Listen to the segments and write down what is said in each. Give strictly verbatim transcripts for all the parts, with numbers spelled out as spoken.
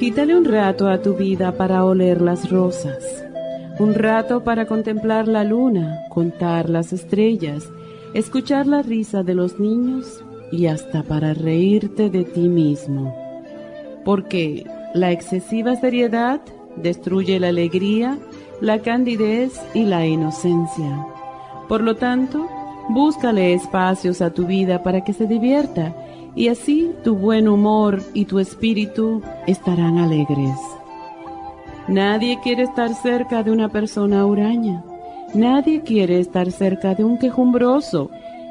Quítale un rato a tu vida para oler las rosas. Un rato para contemplar la luna, contar las estrellas, escuchar la risa de los niños y hasta para reírte de ti mismo. Porque la excesiva seriedad destruye la alegría, la candidez y la inocencia. Por lo tanto, búscale espacios a tu vida para que se divierta y así tu buen humor y tu espíritu estarán alegres. Nadie quiere estar cerca de una persona huraña, nadie quiere estar cerca de un quejumbroso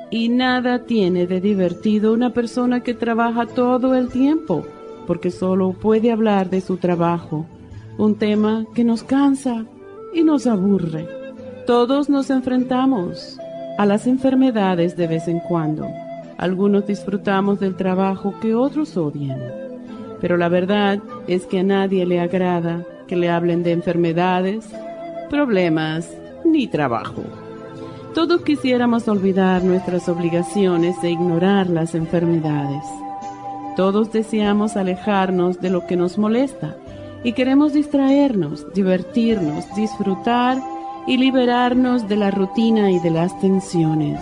y nada tiene de divertido una persona que trabaja todo el tiempo porque solo puede hablar de su trabajo, un tema que nos cansa y nos aburre. Todos nos enfrentamos a las enfermedades de vez en cuando, algunos disfrutamos del trabajo que otros odian, pero la verdad es que a nadie le agrada que le hablen de enfermedades, problemas ni trabajo. Todos quisiéramos olvidar nuestras obligaciones e ignorar las enfermedades. Todos deseamos alejarnos de lo que nos molesta y queremos distraernos, divertirnos, disfrutar y liberarnos de la rutina y de las tensiones.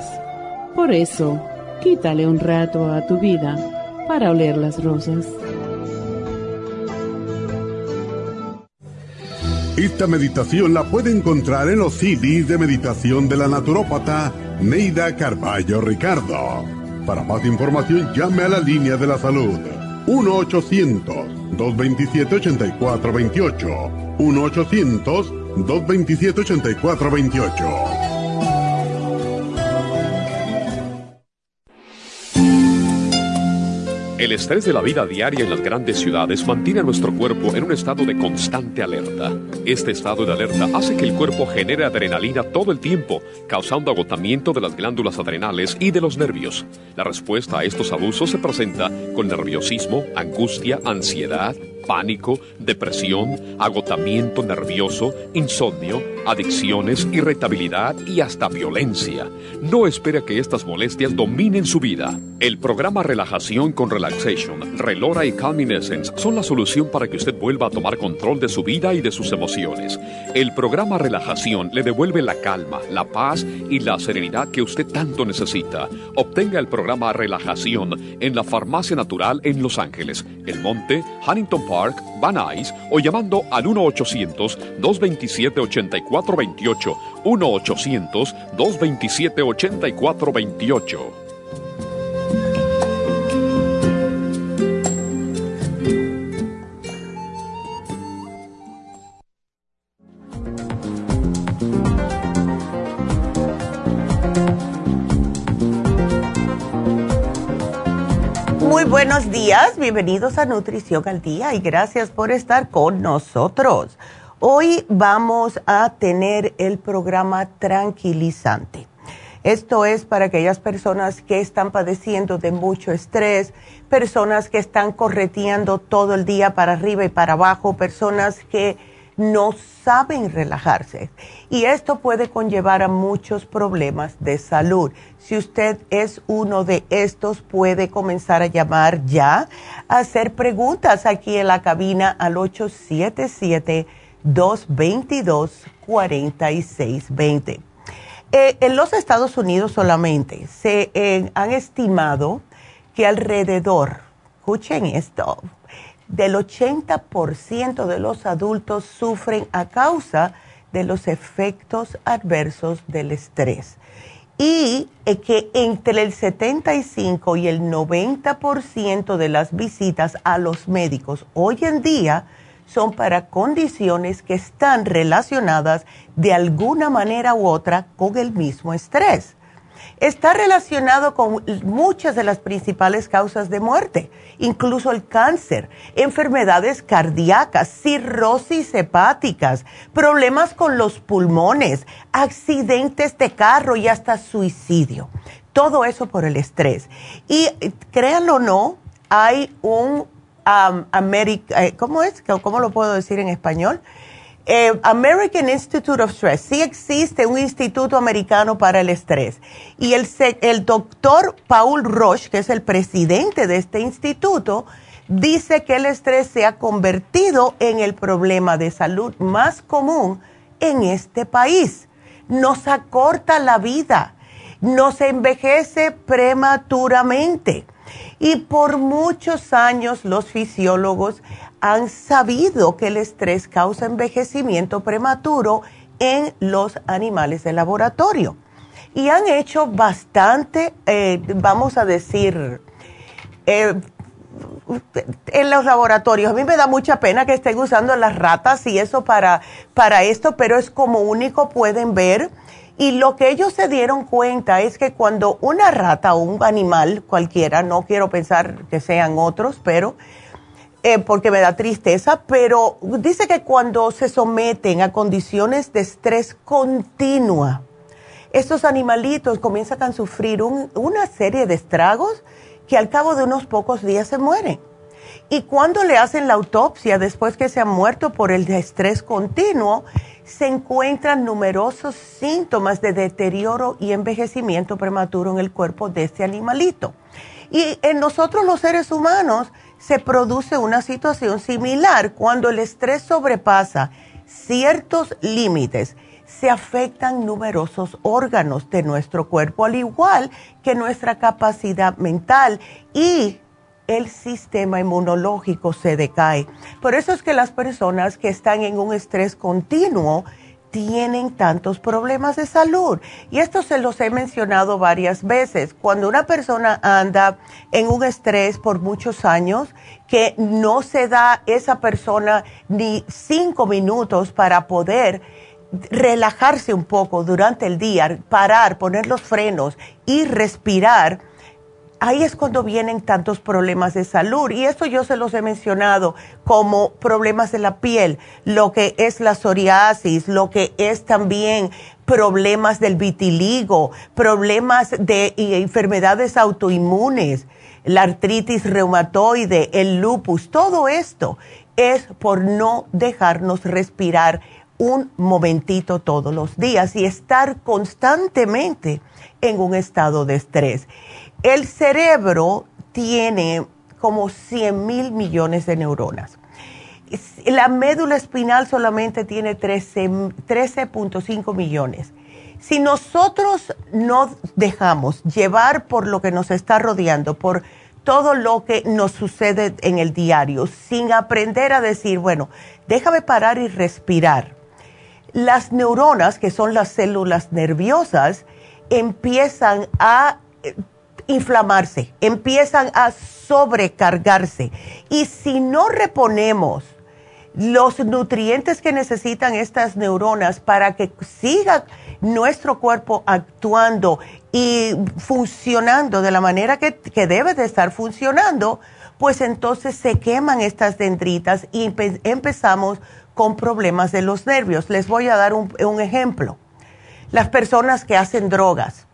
Por eso, quítale un rato a tu vida para oler las rosas. Esta meditación la puede encontrar en los C Ds de meditación de la naturópata Neida Carballo Ricardo. Para más información, llame a la Línea de la Salud, uno ochocientos, dos veintisiete, ochenta y cuatro veintiocho, uno ochocientos, dos veintisiete, ochenta y cuatro veintiocho. El estrés de la vida diaria en las grandes ciudades mantiene a nuestro cuerpo en un estado de constante alerta. Este estado de alerta hace que el cuerpo genere adrenalina todo el tiempo, causando agotamiento de las glándulas adrenales y de los nervios. La respuesta a estos abusos se presenta con nerviosismo, angustia, ansiedad, pánico, depresión, agotamiento nervioso, insomnio, adicciones, irritabilidad y hasta violencia. No espera que estas molestias dominen su vida. El programa Relajación con Relaxation, Relora y Calming Essence son la solución para que usted vuelva a tomar control de su vida y de sus emociones. El programa Relajación le devuelve la calma, la paz y la serenidad que usted tanto necesita. Obtenga el programa Relajación en la Farmacia Natural en Los Ángeles, El Monte, Huntington Park, Park, Van Nuys o llamando al uno ochocientos, dos veintisiete, ochenta y cuatro veintiocho, uno ochocientos, dos veintisiete, ochenta y cuatro veintiocho. Buenos días, bienvenidos a Nutrición al Día y gracias por estar con nosotros. Hoy vamos a tener el programa tranquilizante. Esto es para aquellas personas que están padeciendo de mucho estrés, personas que están correteando todo el día para arriba y para abajo, personas que no saben relajarse. Y esto puede conllevar a muchos problemas de salud. Si usted es uno de estos, puede comenzar a llamar ya, a hacer preguntas aquí en la cabina al ocho siete siete, dos dos dos, cuatro seis dos cero. Eh, en los Estados Unidos solamente se eh, han estimado que alrededor, escuchen esto, del ochenta por ciento de los adultos sufren a causa de los efectos adversos del estrés y que entre el setenta y cinco y el noventa por ciento de las visitas a los médicos hoy en día son para condiciones que están relacionadas de alguna manera u otra con el mismo estrés. está relacionado con muchas de las principales causas de muerte, incluso el cáncer, enfermedades cardíacas, cirrosis hepáticas, problemas con los pulmones, accidentes de carro y hasta suicidio. Todo eso por el estrés. Y créanlo o no, hay un um, American, ¿cómo es? ¿Cómo lo puedo decir en español? Eh, American Institute of Stress. Sí existe un instituto americano para el estrés. Y el, el doctor Paul Roche, que es el presidente de este instituto, dice que el estrés se ha convertido en el problema de salud más común en este país. Nos acorta la vida, nos envejece prematuramente. Y por muchos años los fisiólogos han sabido que el estrés causa envejecimiento prematuro en los animales de laboratorio. Y han hecho bastante, eh, vamos a decir, eh, en los laboratorios. A mí me da mucha pena que estén usando las ratas y eso para, para esto, pero es como único, pueden ver. Y lo que ellos se dieron cuenta es que cuando una rata o un animal cualquiera, no quiero pensar que sean otros, pero eh, porque me da tristeza, pero dice que cuando se someten a condiciones de estrés continua, estos animalitos comienzan a sufrir un, una serie de estragos que al cabo de unos pocos días se mueren. Y cuando le hacen la autopsia después que se han muerto por el estrés continuo, se encuentran numerosos síntomas de deterioro y envejecimiento prematuro en el cuerpo de este animalito. Y en nosotros los seres humanos se produce una situación similar. Cuando el estrés sobrepasa ciertos límites, se afectan numerosos órganos de nuestro cuerpo, al igual que nuestra capacidad mental, y el sistema inmunológico se decae. Por eso es que las personas que están en un estrés continuo tienen tantos problemas de salud. Y esto se los he mencionado varias veces. Cuando una persona anda en un estrés por muchos años, que no se da esa persona ni cinco minutos para poder relajarse un poco durante el día, parar, poner los frenos y respirar, ahí es cuando vienen tantos problemas de salud. Y esto yo se los he mencionado como problemas de la piel, lo que es la psoriasis, lo que es también problemas del vitiligo, problemas de enfermedades autoinmunes, la artritis reumatoide, el lupus. Todo esto es por no dejarnos respirar un momentito todos los días y estar constantemente en un estado de estrés. El cerebro tiene como cien mil millones de neuronas. La médula espinal solamente tiene trece punto cinco millones. Si nosotros no dejamos llevar por lo que nos está rodeando, por todo lo que nos sucede en el diario, sin aprender a decir, bueno, déjame parar y respirar, las neuronas, que son las células nerviosas, empiezan a inflamarse, empiezan a sobrecargarse. Y si no reponemos los nutrientes que necesitan estas neuronas para que siga nuestro cuerpo actuando y funcionando de la manera que, que debe de estar funcionando, pues entonces se queman estas dendritas y empe- empezamos con problemas de los nervios. Les voy a dar un, un ejemplo. Las personas que hacen drogas,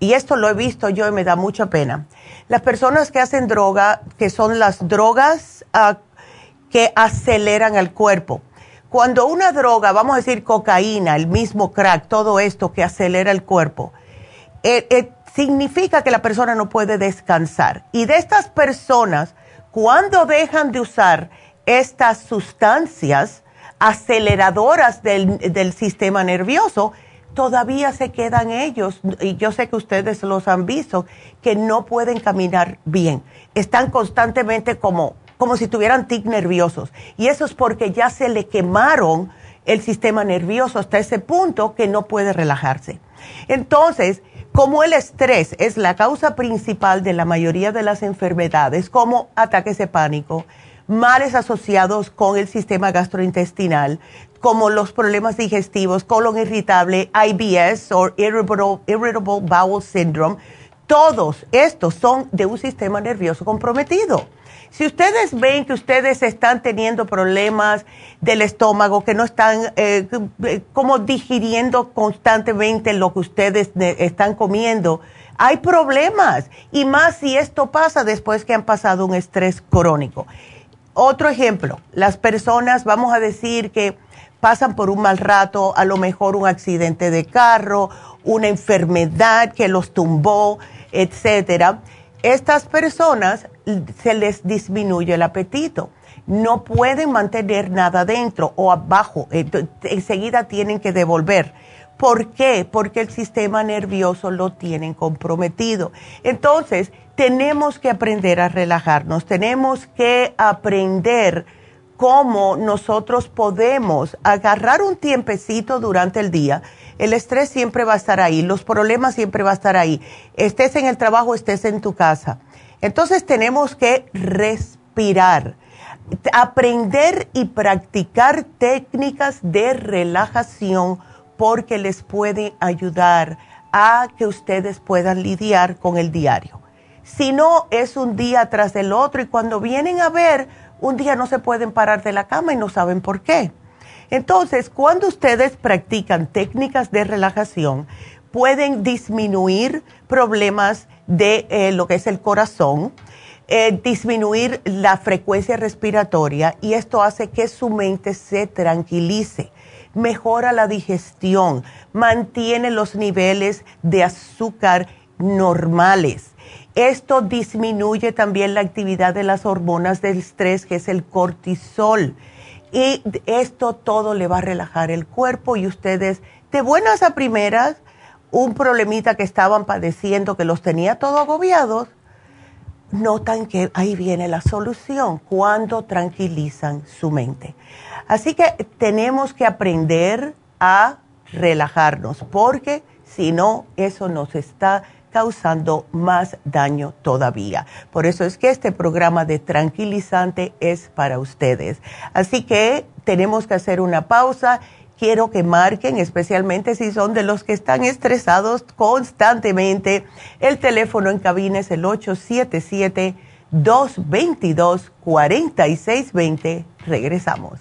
y esto lo he visto yo y me da mucha pena. Las personas que hacen droga, que son las drogas uh, que aceleran al cuerpo. Cuando una droga, vamos a decir cocaína, el mismo crack, todo esto que acelera el cuerpo, eh, eh, significa que la persona no puede descansar. Y de estas personas, cuando dejan de usar estas sustancias aceleradoras del, del sistema nervioso, todavía se quedan ellos, y yo sé que ustedes los han visto, que no pueden caminar bien. Están constantemente como, como si tuvieran tic nerviosos. Y eso es porque ya se le quemaron el sistema nervioso hasta ese punto que no puede relajarse. Entonces, como el estrés es la causa principal de la mayoría de las enfermedades, como ataques de pánico, males asociados con el sistema gastrointestinal, como los problemas digestivos, colon irritable, I B S o Irritable, Irritable Bowel Syndrome, todos estos son de un sistema nervioso comprometido. Si ustedes ven que ustedes están teniendo problemas del estómago, que no están eh, como digiriendo constantemente lo que ustedes están comiendo, hay problemas, y más si esto pasa después que han pasado un estrés crónico. Otro ejemplo, las personas, vamos a decir que pasan por un mal rato, a lo mejor un accidente de carro, una enfermedad que los tumbó, etcétera. Estas personas se les disminuye el apetito, no pueden mantener nada dentro o abajo, enseguida tienen que devolver. ¿Por qué? Porque el sistema nervioso lo tienen comprometido. Entonces, tenemos que aprender a relajarnos, tenemos que aprender cómo nosotros podemos agarrar un tiempecito durante el día. El estrés siempre va a estar ahí, los problemas siempre va a estar ahí, estés en el trabajo, estés en tu casa. Entonces tenemos que respirar, aprender y practicar técnicas de relajación porque les puede ayudar a que ustedes puedan lidiar con el diario. Si no, es un día tras el otro y cuando vienen a ver, un día no se pueden parar de la cama y no saben por qué. Entonces, cuando ustedes practican técnicas de relajación, pueden disminuir problemas de eh, lo que es el corazón, eh, disminuir la frecuencia respiratoria, y esto hace que su mente se tranquilice, mejora la digestión, mantiene los niveles de azúcar normales. Esto disminuye también la actividad de las hormonas del estrés, que es el cortisol. Y esto todo le va a relajar el cuerpo y ustedes, de buenas a primeras, un problemita que estaban padeciendo, que los tenía todo agobiados, notan que ahí viene la solución cuando tranquilizan su mente. Así que tenemos que aprender a relajarnos porque si no, eso nos está causando más daño todavía. Por eso es que este programa de tranquilizante es para ustedes. Así que tenemos que hacer una pausa. Quiero que marquen, especialmente si son de los que están estresados constantemente. El teléfono en cabina es el ocho siete siete, dos dos dos, cuatro seis dos cero. Regresamos.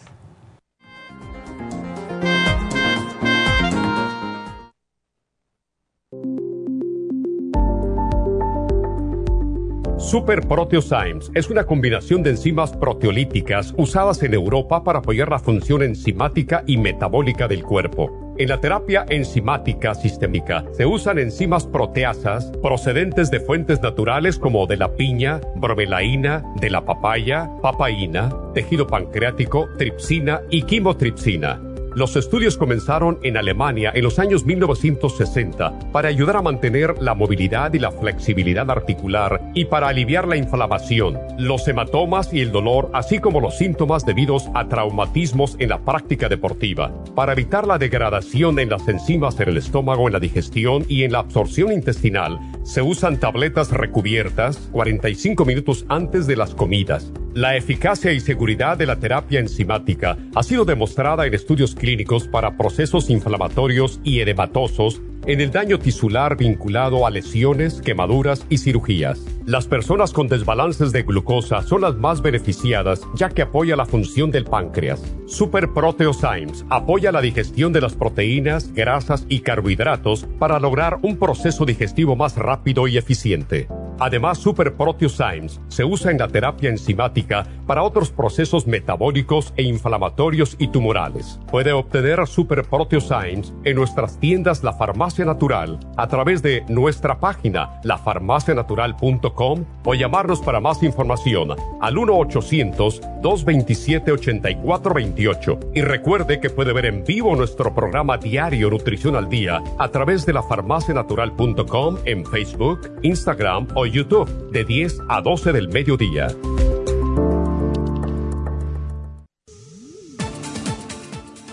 Super Proteozymes es una combinación de enzimas proteolíticas usadas en Europa para apoyar la función enzimática y metabólica del cuerpo. En la terapia enzimática sistémica se usan enzimas proteasas procedentes de fuentes naturales como de la piña, bromelaína, de la papaya, papaína, tejido pancreático, tripsina y quimotripsina. Los estudios comenzaron en Alemania en los años mil novecientos sesenta para ayudar a mantener la movilidad y la flexibilidad articular y para aliviar la inflamación, los hematomas y el dolor, así como los síntomas debidos a traumatismos en la práctica deportiva. Para evitar la degradación en las enzimas en el estómago, en la digestión y en la absorción intestinal, se usan tabletas recubiertas cuarenta y cinco minutos antes de las comidas. La eficacia y seguridad de la terapia enzimática ha sido demostrada en estudios clínicos para procesos inflamatorios y edematosos en el daño tisular vinculado a lesiones, quemaduras y cirugías. Las personas con desbalances de glucosa son las más beneficiadas, ya que apoya la función del páncreas. Super Proteozymes apoya la digestión de las proteínas, grasas y carbohidratos para lograr un proceso digestivo más rápido y eficiente. Además, Super Proteozymes se usa en la terapia enzimática para otros procesos metabólicos e inflamatorios y tumorales. Puede obtener Super Proteozymes en nuestras tiendas La Farmacia Natural a través de nuestra página la farmacia natural punto com o llamarnos para más información al uno, ochocientos, dos dos siete, ocho cuatro dos ocho. Y recuerde que puede ver en vivo nuestro programa diario Nutrición al Día a través de la farmacia natural punto com en Facebook, Instagram o YouTube de diez a doce del mediodía.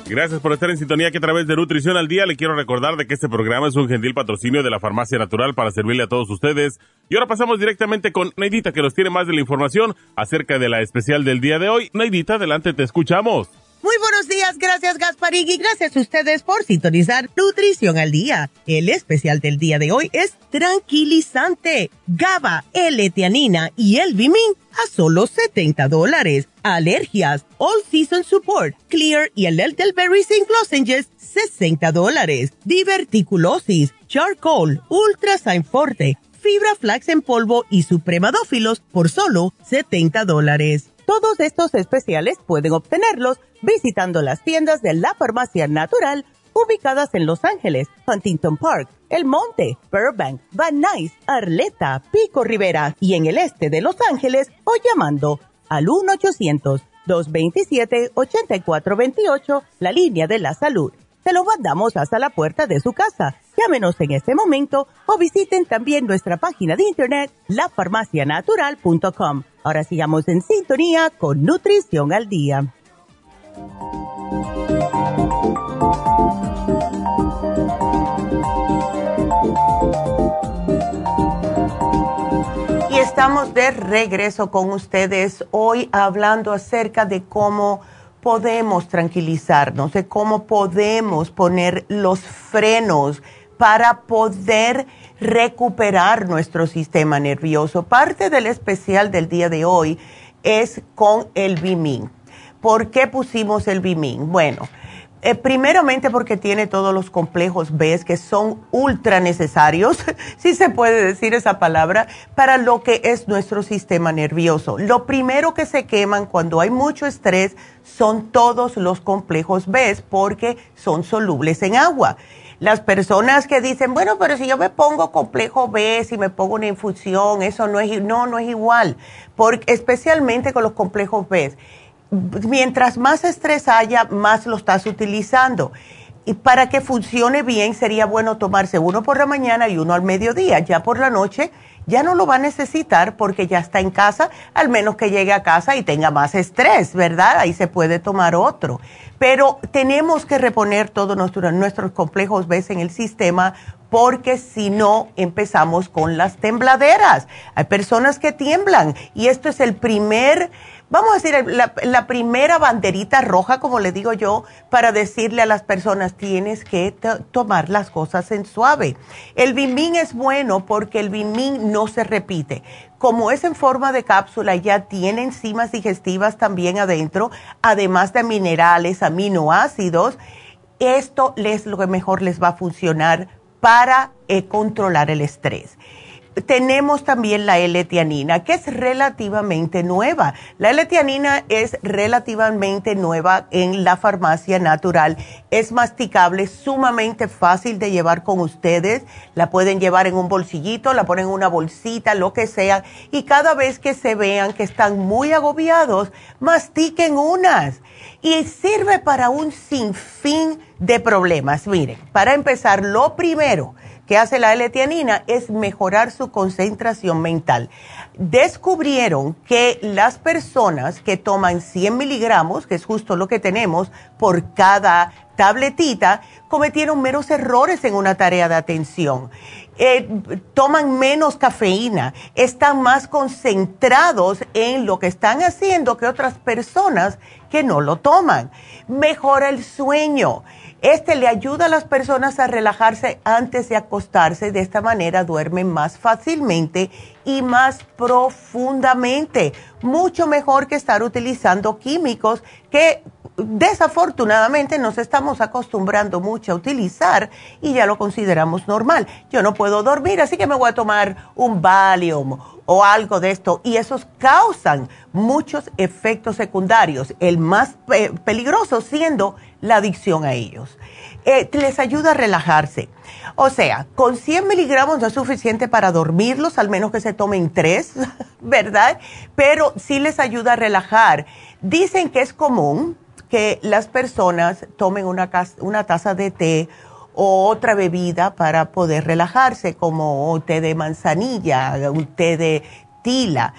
Gracias por estar en sintonía que a través de Nutrición al Día le quiero recordar de que este programa es un gentil patrocinio de la Farmacia Natural para servirle a todos ustedes. Y ahora pasamos directamente con Neidita que nos tiene más de la información acerca de la especial del día de hoy. Neidita, adelante, te escuchamos. Muy buenos días, gracias Gasparín y gracias a ustedes por sintonizar Nutrición al Día. El especial del día de hoy es tranquilizante, GABA, L-etianina y el Vimin a solo setenta dólares. Alergias, All Season Support, Clear y el Elderberry Zinc Lozenges, sesenta dólares. Diverticulosis, Charcoal, Ultra Sain Forte, Fibra Flax en polvo y Supremadófilos por solo setenta dólares. Todos estos especiales pueden obtenerlos visitando las tiendas de La Farmacia Natural ubicadas en Los Angeles, Huntington Park, El Monte, Burbank, Van Nuys, Arleta, Pico Rivera y en el este de Los Ángeles o llamando al uno ochocientos dos dos siete ocho cuatro dos ocho, la línea de la salud. Se los mandamos hasta la puerta de su casa. Llámenos en este momento o visiten también nuestra página de internet la farmacia natural punto com. Ahora sigamos en sintonía con Nutrición al Día. Y estamos de regreso con ustedes hoy hablando acerca de cómo podemos tranquilizarnos, de cómo podemos poner los frenos para poder recuperar nuestro sistema nervioso. Parte del especial del día de hoy es con el Vimin. ¿Por qué pusimos el Vimin? Bueno, eh, primeramente porque tiene todos los complejos B que son ultra necesarios, si se puede decir esa palabra, para lo que es nuestro sistema nervioso. Lo primero que se queman cuando hay mucho estrés son todos los complejos B porque son solubles en agua. Las personas que dicen, bueno, pero si yo me pongo complejo B, si me pongo una infusión, eso no es, no, no es igual, porque especialmente con los complejos B. Mientras más estrés haya, más lo estás utilizando. Y para que funcione bien, sería bueno tomarse uno por la mañana y uno al mediodía. Ya por la noche ya no lo va a necesitar porque ya está en casa, al menos que llegue a casa y tenga más estrés, ¿verdad? Ahí se puede tomar otro. Pero tenemos que reponer todos nuestro, nuestros complejos B en el sistema porque si no empezamos con las tembladeras. Hay personas que tiemblan y esto es el primer... Vamos a decir, la, la primera banderita roja, como le digo yo, para decirle a las personas, tienes que tomar las cosas en suave. El Vimin es bueno porque el Vimin no se repite. Como es en forma de cápsula, ya tiene enzimas digestivas también adentro, además de minerales, aminoácidos. Esto es lo que mejor les va a funcionar para eh, controlar el estrés. Tenemos también la L-etianina, que es relativamente nueva. La L-etianina es relativamente nueva en la farmacia natural. Es masticable, sumamente fácil de llevar con ustedes. La pueden llevar en un bolsillito, la ponen en una bolsita, lo que sea. Y cada vez que se vean que están muy agobiados, mastiquen unas. Y sirve para un sinfín de problemas. Miren, para empezar, lo primero que hace la L-etianina es mejorar su concentración mental. Descubrieron que las personas que toman cien miligramos, que es justo lo que tenemos por cada tabletita, cometieron menos errores en una tarea de atención, eh, toman menos cafeína, están más concentrados en lo que están haciendo que otras personas que no lo toman. Mejora el sueño. Este le ayuda a las personas a relajarse antes de acostarse. De esta manera duermen más fácilmente y más profundamente. Mucho mejor que estar utilizando químicos que desafortunadamente nos estamos acostumbrando mucho a utilizar y ya lo consideramos normal. Yo no puedo dormir, así que me voy a tomar un Valium o algo de esto. Y esos causan muchos efectos secundarios, el más pe- peligroso siendo la adicción a ellos. Eh, les ayuda a relajarse. O sea, con cien miligramos no es suficiente para dormirlos, al menos que se tomen tres, ¿verdad? Pero sí les ayuda a relajar. Dicen que es común que las personas tomen una, una taza de té o otra bebida para poder relajarse, como té de manzanilla, un té de tila.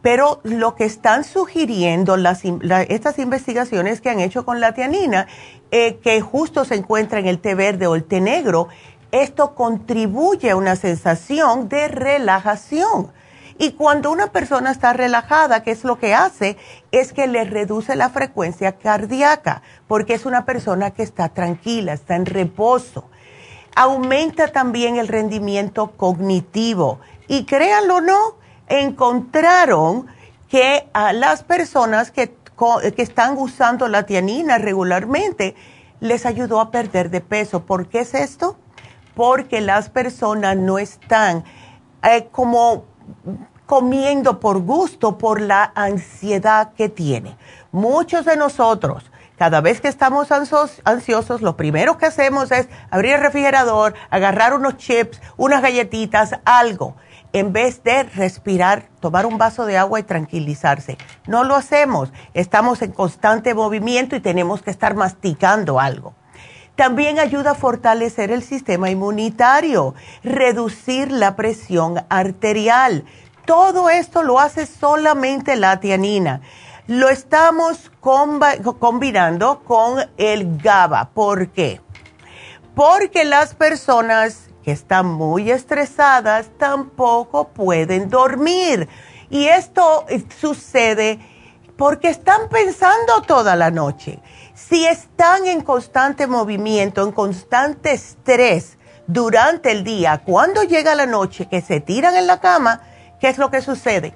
Pero lo que están sugiriendo las, la, estas investigaciones que han hecho con la tianina, eh, que justo se encuentra en el té verde o el té negro, esto contribuye a una sensación de relajación. Y cuando una persona está relajada, ¿qué es lo que hace? Es que le reduce la frecuencia cardíaca, porque es una persona que está tranquila, está en reposo. Aumenta también el rendimiento cognitivo. Y créanlo o no, encontraron que a las personas que, que están usando la tianina regularmente les ayudó a perder de peso. ¿Por qué es esto? Porque las personas no están eh, como comiendo por gusto, por la ansiedad que tiene. Muchos de nosotros, cada vez que estamos ansiosos, lo primero que hacemos es abrir el refrigerador, agarrar unos chips, unas galletitas, algo, en vez de respirar, tomar un vaso de agua y tranquilizarse. No lo hacemos. Estamos en constante movimiento y tenemos que estar masticando algo. También ayuda a fortalecer el sistema inmunitario, reducir la presión arterial. Todo esto lo hace solamente la tianina. Lo estamos combinando con el GABA. ¿Por qué? Porque las personas que están muy estresadas tampoco pueden dormir. Y esto sucede porque están pensando toda la noche. Si están en constante movimiento, en constante estrés durante el día, cuando llega la noche, que se tiran en la cama, ¿qué es lo que sucede?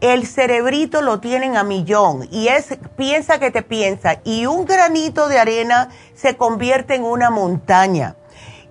El cerebrito lo tienen a millón y es piensa que te piensa, y un granito de arena se convierte en una montaña.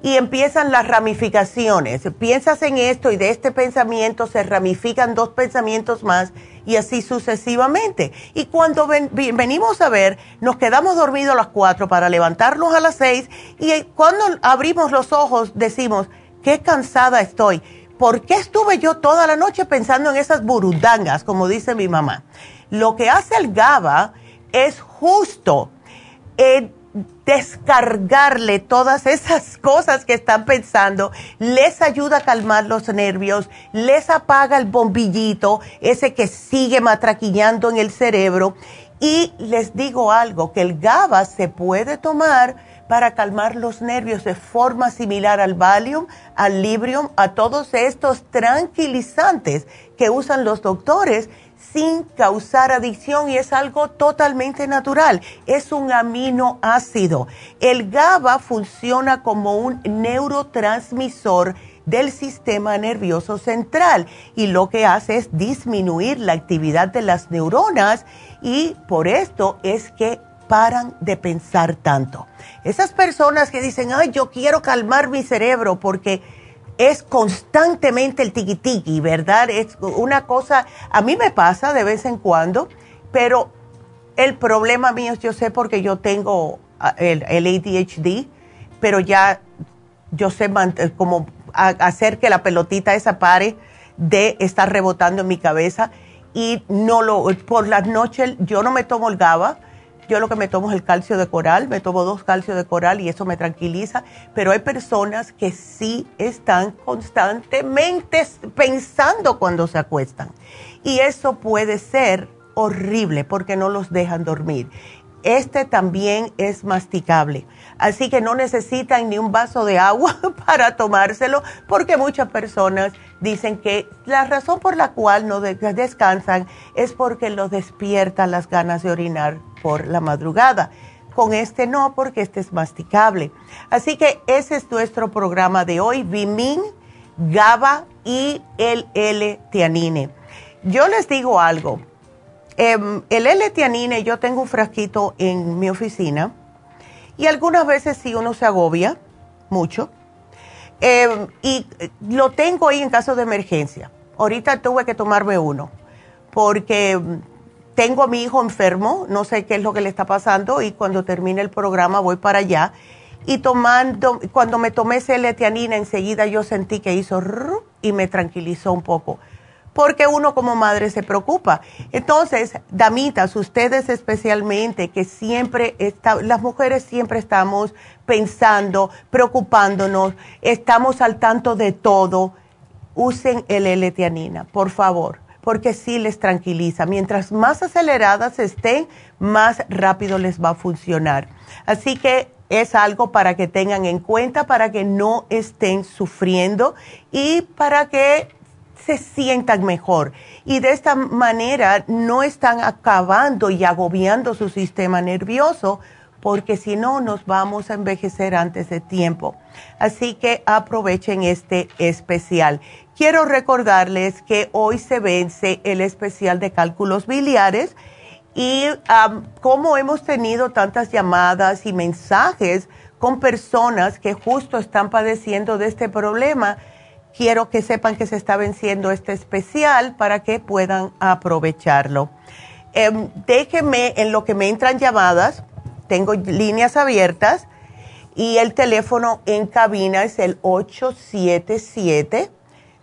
Y empiezan las ramificaciones. Piensas en esto y de este pensamiento se ramifican dos pensamientos más y así sucesivamente. Y cuando ven, venimos a ver, nos quedamos dormidos a las cuatro para levantarnos a las seis, y cuando abrimos los ojos decimos, qué cansada estoy. ¿Por qué estuve yo toda la noche pensando en esas burudangas, como dice mi mamá? Lo que hace el GABA es justo Eh, descargarle todas esas cosas que están pensando, les ayuda a calmar los nervios, les apaga el bombillito, ese que sigue matraquillando en el cerebro. Y les digo algo, que el GABA se puede tomar para calmar los nervios de forma similar al Valium, al Librium, a todos estos tranquilizantes que usan los doctores, sin causar adicción, y es algo totalmente natural. Es un aminoácido. El GABA funciona como un neurotransmisor del sistema nervioso central y lo que hace es disminuir la actividad de las neuronas, y por esto es que paran de pensar tanto. Esas personas que dicen, ay, yo quiero calmar mi cerebro porque es constantemente el tiquitiqui, ¿verdad? Es una cosa, a mí me pasa de vez en cuando, pero el problema mío es, yo sé porque yo tengo el, el A D H D, pero ya yo sé como hacer que la pelotita esa pare de estar rebotando en mi cabeza, y no lo, por las noches yo no me tomo el GABA. Yo lo que me tomo es el calcio de coral, me tomo dos calcios de coral y eso me tranquiliza, pero hay personas que sí están constantemente pensando cuando se acuestan, y eso puede ser horrible porque no los dejan dormir. Este también es masticable, así que no necesitan ni un vaso de agua para tomárselo, porque muchas personas dicen que la razón por la cual no descansan es porque los despiertan las ganas de orinar por la madrugada. Con este no, porque este es masticable. Así que ese es nuestro programa de hoy, Vimin, GABA y el L-etianina. Yo les digo algo. Um, el L-etianina, yo tengo un frasquito en mi oficina y algunas veces sí uno se agobia mucho um, y lo tengo ahí en caso de emergencia. Ahorita tuve que tomarme uno porque tengo a mi hijo enfermo, no sé qué es lo que le está pasando, y cuando termine el programa voy para allá y tomando, cuando me tomé ese L-etianina enseguida yo sentí que hizo rrr, y me tranquilizó un poco, porque uno como madre se preocupa. Entonces, damitas, ustedes especialmente, que siempre, está, las mujeres siempre estamos pensando, preocupándonos, estamos al tanto de todo, usen el L-etianina, por favor, porque sí les tranquiliza. Mientras más aceleradas estén, más rápido les va a funcionar. Así que es algo para que tengan en cuenta, para que no estén sufriendo y para que se sientan mejor y de esta manera no están acabando y agobiando su sistema nervioso, porque si no nos vamos a envejecer antes de tiempo. Así que aprovechen este especial. Quiero recordarles que hoy se vence el especial de cálculos biliares y um, como hemos tenido tantas llamadas y mensajes con personas que justo están padeciendo de este problema, quiero que sepan que se está venciendo este especial para que puedan aprovecharlo. Eh, déjenme, en lo que me entran llamadas, tengo líneas abiertas y el teléfono en cabina es el ocho siete siete,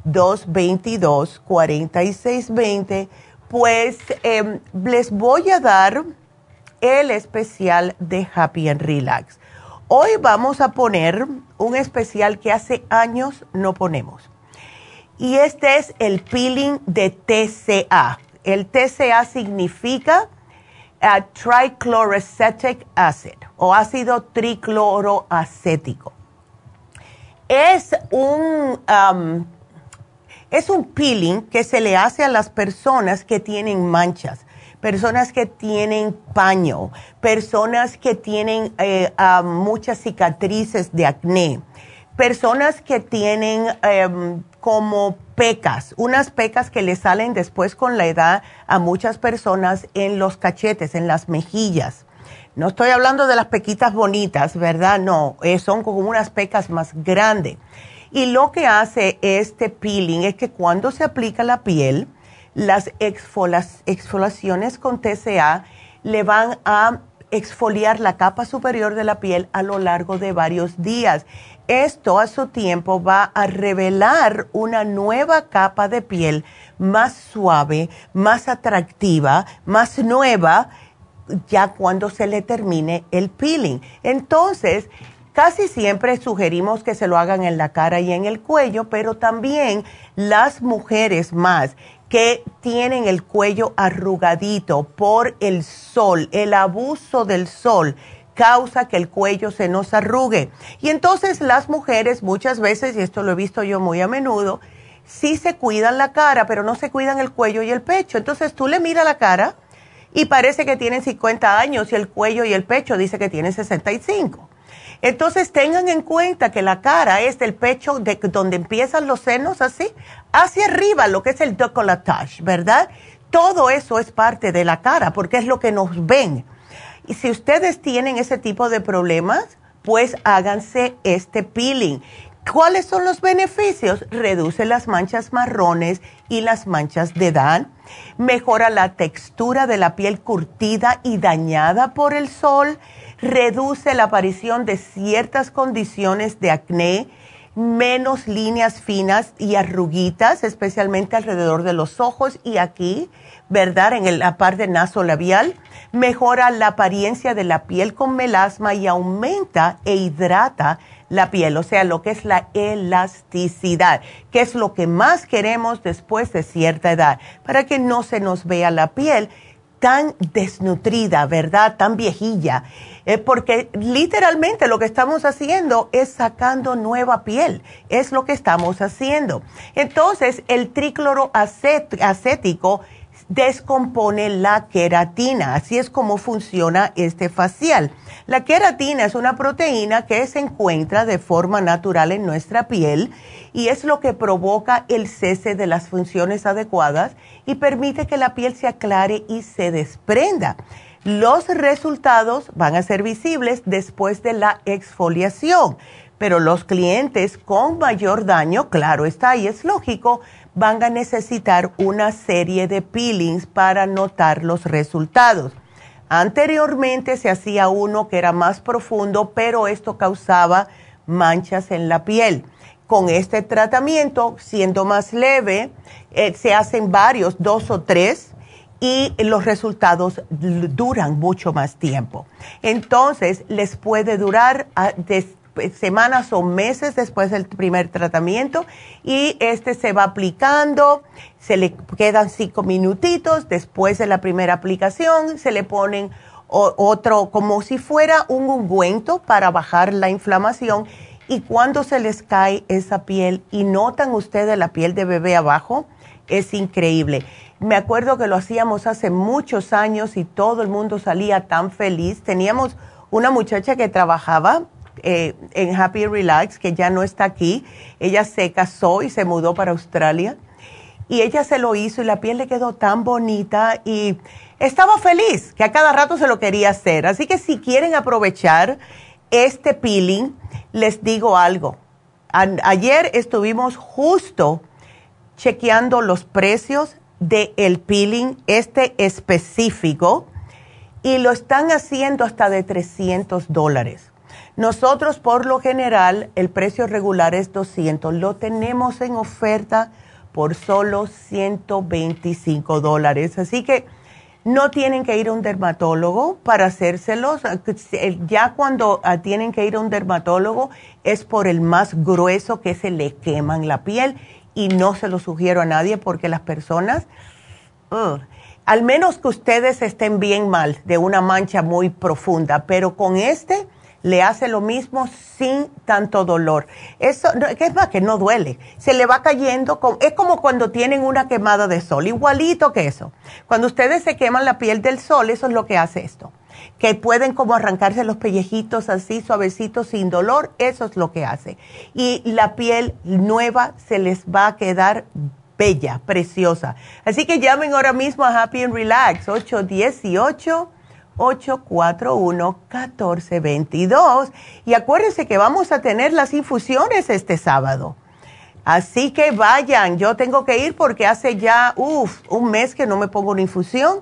dos dos dos, cuatro seis dos cero. Pues eh, les voy a dar el especial de Happy and Relax. Hoy vamos a poner un especial que hace años no ponemos. Y este es el peeling de T C A. El T C A significa uh, tricloroacetic acid o ácido tricloroacético. Es un, um, es un peeling que se le hace a las personas que tienen manchas, personas que tienen paño, personas que tienen eh, uh, muchas cicatrices de acné, personas que tienen eh, como pecas, unas pecas que le salen después con la edad a muchas personas en los cachetes, en las mejillas. No estoy hablando de las pequitas bonitas, ¿verdad? No, eh, son como unas pecas más grandes. Y lo que hace este peeling es que cuando se aplica la piel, las exfoliaciones con T C A le van a exfoliar la capa superior de la piel a lo largo de varios días. Esto a su tiempo va a revelar una nueva capa de piel más suave, más atractiva, más nueva, ya cuando se le termine el peeling. Entonces, casi siempre sugerimos que se lo hagan en la cara y en el cuello, pero también las mujeres más que tienen el cuello arrugadito por el sol, el abuso del sol causa que el cuello se nos arrugue. Y entonces las mujeres muchas veces, y esto lo he visto yo muy a menudo, sí se cuidan la cara, pero no se cuidan el cuello y el pecho. Entonces tú le miras la cara y parece que tienen cincuenta años y el cuello y el pecho dice que tienen sesenta y cinco. Entonces tengan en cuenta que la cara es del pecho, de donde empiezan los senos, así, hacia arriba, lo que es el décolletage, ¿verdad? Todo eso es parte de la cara porque es lo que nos ven. Y si ustedes tienen ese tipo de problemas, pues háganse este peeling. ¿Cuáles son los beneficios? Reduce las manchas marrones y las manchas de edad. Mejora la textura de la piel curtida y dañada por el sol. Reduce la aparición de ciertas condiciones de acné, menos líneas finas y arruguitas, especialmente alrededor de los ojos y aquí, ¿verdad? En la parte nasolabial. Mejora la apariencia de la piel con melasma y aumenta e hidrata la piel, o sea, lo que es la elasticidad, que es lo que más queremos después de cierta edad, para que no se nos vea la piel tan desnutrida, ¿verdad? Tan viejilla, eh, porque literalmente lo que estamos haciendo es sacando nueva piel, es lo que estamos haciendo. Entonces, el tricloroacético descompone la queratina, así es como funciona este facial. La queratina es una proteína que se encuentra de forma natural en nuestra piel y es lo que provoca el cese de las funciones adecuadas y permite que la piel se aclare y se desprenda. Los resultados van a ser visibles después de la exfoliación, pero los clientes con mayor daño, claro está y es lógico, van a necesitar una serie de peelings para notar los resultados. Anteriormente se hacía uno que era más profundo, pero esto causaba manchas en la piel. Con este tratamiento, siendo más leve, eh, se hacen varios, dos o tres, y los resultados duran mucho más tiempo. Entonces, les puede durar a, de, semanas o meses después del primer tratamiento y este se va aplicando, se le quedan cinco minutitos después de la primera aplicación, se le ponen otro como si fuera un ungüento para bajar la inflamación y cuando se les cae esa piel y notan ustedes la piel de bebé abajo, es increíble. Me acuerdo que lo hacíamos hace muchos años y todo el mundo salía tan feliz. Teníamos una muchacha que trabajaba eh, en Happy and Relax, que ya no está aquí. Ella se casó y se mudó para Australia. Y ella se lo hizo y la piel le quedó tan bonita y estaba feliz, que a cada rato se lo quería hacer. Así que si quieren aprovechar este peeling, les digo algo. A- ayer estuvimos justo chequeando los precios del peeling, este específico, y lo están haciendo hasta de trescientos dólares. Nosotros, por lo general, el precio regular es doscientos. Lo tenemos en oferta por solo ciento veinticinco dólares. Así que no tienen que ir a un dermatólogo para hacérselos. Ya cuando tienen que ir a un dermatólogo es por el más grueso, que se le queman la piel, y no se lo sugiero a nadie porque las personas, uh, al menos que ustedes estén bien mal de una mancha muy profunda, pero con este le hace lo mismo sin tanto dolor. Eso, que es más, que no duele. Se le va cayendo, con, es como cuando tienen una quemada de sol, igualito que eso. Cuando ustedes se queman la piel del sol, eso es lo que hace esto. Que pueden como arrancarse los pellejitos así, suavecitos, sin dolor, eso es lo que hace. Y la piel nueva se les va a quedar bella, preciosa. Así que llamen ahora mismo a Happy and Relax, ocho uno ocho, ocho cuatro uno, uno cuatro dos dos. Y acuérdense que vamos a tener las infusiones este sábado. Así que vayan, yo tengo que ir porque hace ya uf, un mes que no me pongo una infusión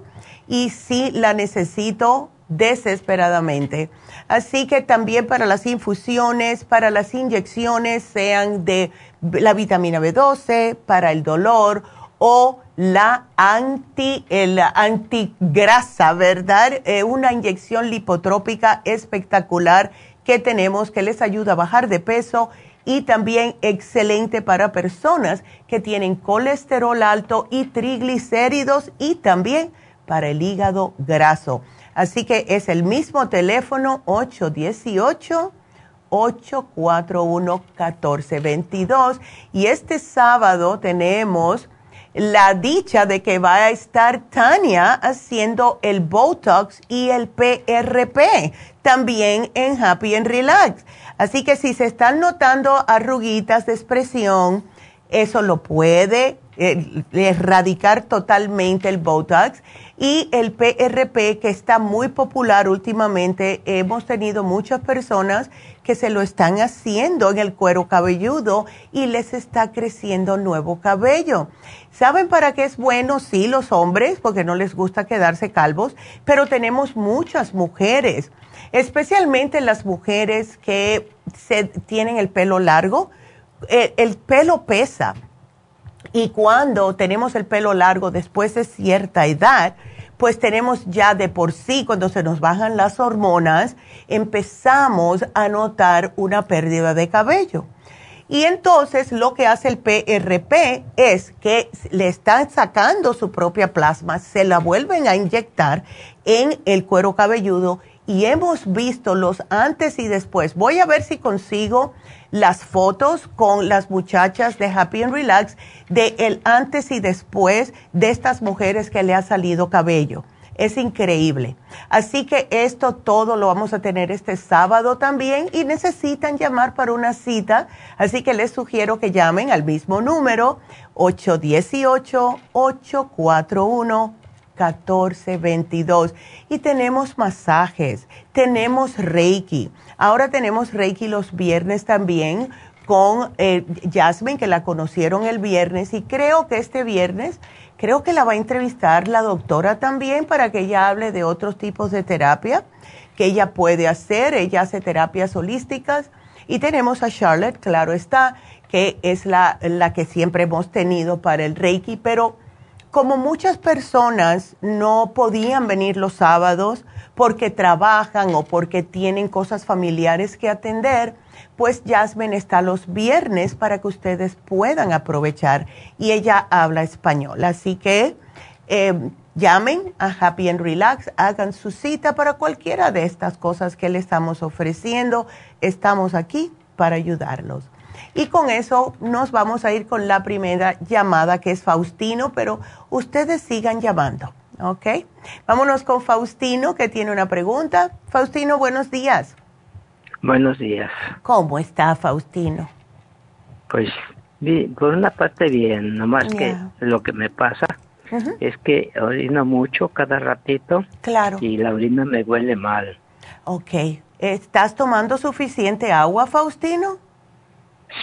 y sí la necesito desesperadamente. Así que también para las infusiones, para las inyecciones, sean de la vitamina B doce, para el dolor o la anti, la antigrasa, ¿verdad? Eh, una inyección lipotrópica espectacular que tenemos que les ayuda a bajar de peso y también excelente para personas que tienen colesterol alto y triglicéridos y también para el hígado graso. Así que es el mismo teléfono, ocho uno ocho, ocho cuatro uno, uno cuatro dos dos. Y este sábado tenemos la dicha de que va a estar Tania haciendo el Botox y el P R P, también en Happy and Relax. Así que si se están notando arruguitas de expresión, eso lo puede erradicar totalmente el Botox. Y el P R P, que está muy popular últimamente, hemos tenido muchas personas que se lo están haciendo en el cuero cabelludo y les está creciendo nuevo cabello. ¿Saben para qué es bueno? Sí, los hombres, porque no les gusta quedarse calvos, pero tenemos muchas mujeres, especialmente las mujeres que se tienen el pelo largo. El, el pelo pesa. Y cuando tenemos el pelo largo después de cierta edad, pues tenemos ya de por sí, cuando se nos bajan las hormonas, empezamos a notar una pérdida de cabello. Y entonces lo que hace el P R P es que le están sacando su propia plasma, se la vuelven a inyectar en el cuero cabelludo y hemos visto los antes y después. Voy a ver si consigo las fotos con las muchachas de Happy and Relax de el antes y después de estas mujeres que le ha salido cabello. Es increíble. Así que esto todo lo vamos a tener este sábado también y necesitan llamar para una cita. Así que les sugiero que llamen al mismo número ocho uno ocho, ocho cuatro uno, uno cuatro dos dos. Y tenemos masajes, tenemos Reiki. Ahora tenemos Reiki los viernes también con eh, Jasmine, que la conocieron el viernes, y creo que este viernes, creo que la va a entrevistar la doctora también para que ella hable de otros tipos de terapia que ella puede hacer. Ella hace terapias holísticas y tenemos a Charlotte, claro está, que es la, la que siempre hemos tenido para el Reiki, pero como muchas personas no podían venir los sábados porque trabajan o porque tienen cosas familiares que atender, pues Jasmine está los viernes para que ustedes puedan aprovechar y ella habla español. Así que eh, llamen a Happy and Relax, hagan su cita para cualquiera de estas cosas que le estamos ofreciendo. Estamos aquí para ayudarlos. Y con eso nos vamos a ir con la primera llamada, que es Faustino, pero ustedes sigan llamando, ¿ok? Vámonos con Faustino, que tiene una pregunta. Faustino, buenos días. Buenos días. ¿Cómo está, Faustino? Pues, por una parte bien, nomás yeah. que lo que me pasa uh-huh. es que orino mucho cada ratito. Claro. Y la orina me huele mal. Ok. ¿Estás tomando suficiente agua, Faustino?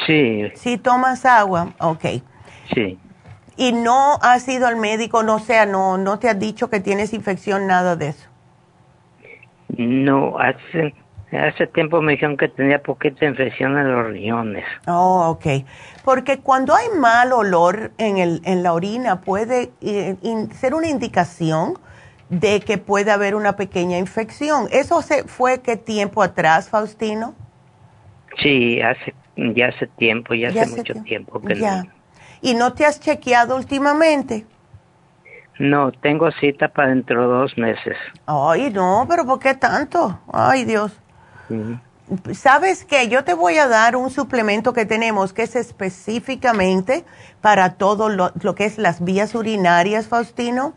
Sí. ¿Sí tomas agua? Ok. Sí. ¿Y no has ido al médico? No, o sea, no, no te has dicho que tienes infección, nada de eso. No, hace, hace tiempo me dijeron que tenía poquita infección en los riñones. Oh, ok. Porque cuando hay mal olor en, el, en la orina puede in, in, ser una indicación de que puede haber una pequeña infección. ¿Eso se fue qué tiempo atrás, Faustino? Sí, hace Ya hace tiempo, ya, ya hace, hace mucho tiempo, tiempo que ya. no. ¿Y no te has chequeado últimamente? No, tengo cita para dentro de dos meses. Ay, no, pero ¿por qué tanto? Ay, Dios. Uh-huh. ¿Sabes qué? Yo te voy a dar un suplemento que tenemos que es específicamente para todo lo, lo que es las vías urinarias, Faustino,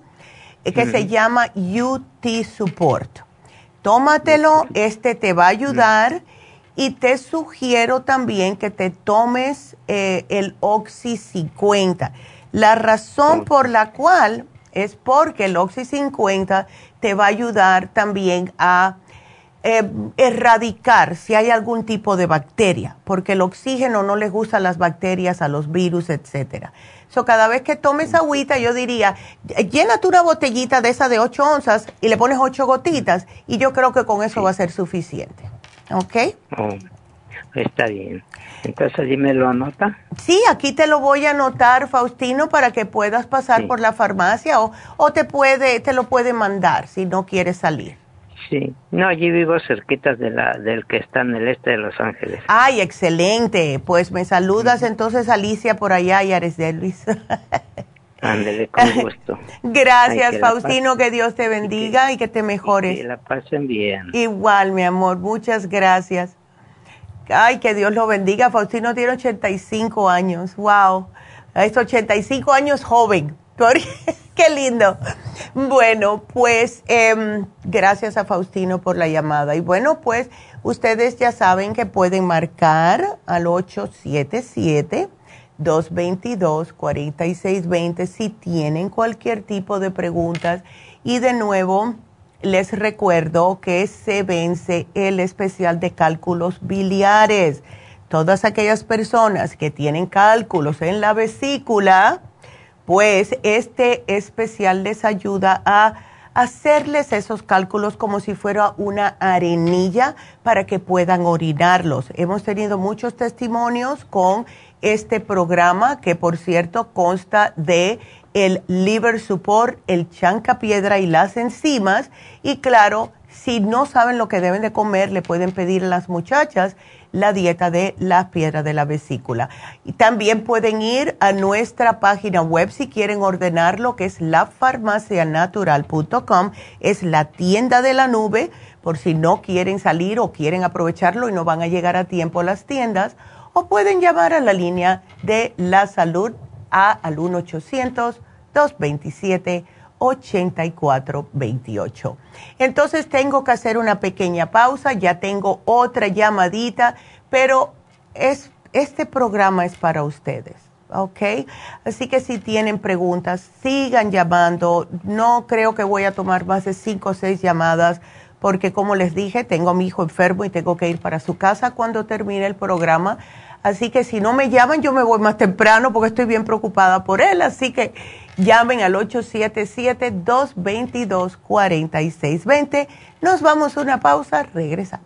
que uh-huh. se llama U T Support. Tómatelo, uh-huh. este te va a ayudar. Uh-huh. Y te sugiero también que te tomes eh, el Oxy cincuenta. La razón por la cual es porque el Oxy cincuenta te va a ayudar también a eh, erradicar si hay algún tipo de bacteria, porque el oxígeno no les gusta a las bacterias, a los virus, etcétera. So, cada vez que tomes agüita, yo diría, llénate una botellita de esa de ocho onzas y le pones ocho gotitas y yo creo que con eso va a ser suficiente. ¿Ok? Oh, está bien. Entonces, dime, ¿lo anota? Sí, aquí te lo voy a anotar, Faustino, para que puedas pasar sí. por la farmacia o, o te puede, te lo puede mandar si no quieres salir. Sí. No, allí vivo cerquitas de la, del que está en el este de Los Ángeles. Ay, excelente. Pues me saludas entonces, Alicia, por allá y Ares de Luis. Ándele, con gusto. Gracias, Ay, que Faustino, que Dios te bendiga y que, y que te mejores. Que la pasen bien. Igual, mi amor, muchas gracias. Ay, que Dios lo bendiga. Faustino tiene ochenta y cinco años, wow. Es ochenta y cinco años joven. Qué lindo. Bueno, pues, eh, gracias a Faustino por la llamada. Y bueno, pues, ustedes ya saben que pueden marcar al ocho siete siete dos veintidós, cuarenta y seis veinte si tienen cualquier tipo de preguntas. Y de nuevo, les recuerdo que se vence el especial de cálculos biliares. Todas aquellas personas que tienen cálculos en la vesícula, pues este especial les ayuda a hacerles esos cálculos como si fuera una arenilla para que puedan orinarlos. Hemos tenido muchos testimonios con este programa, que por cierto consta de el Liver Support, el chancapiedra y las enzimas. Y claro, si no saben lo que deben de comer, le pueden pedir a las muchachas la dieta de la piedra de la vesícula. Y también pueden ir a nuestra página web si quieren ordenarlo, que es la farmacia natural punto com. Es la tienda de la nube, por si no quieren salir o quieren aprovecharlo y no van a llegar a tiempo a las tiendas. O pueden llamar a la línea de la salud a, al uno ochocientos, dos veintisiete, ochenta y cuatro veintiocho. Entonces tengo que hacer una pequeña pausa, ya tengo otra llamadita, pero es, este programa es para ustedes, ¿ok? Así que si tienen preguntas, sigan llamando. No creo que voy a tomar más de cinco o seis llamadas, porque como les dije, tengo a mi hijo enfermo y tengo que ir para su casa cuando termine el programa. Así que si no me llaman, yo me voy más temprano porque estoy bien preocupada por él. Así que llamen al ocho siete siete, dos dos dos, cuatro seis dos cero. Nos vamos a una pausa, regresamos.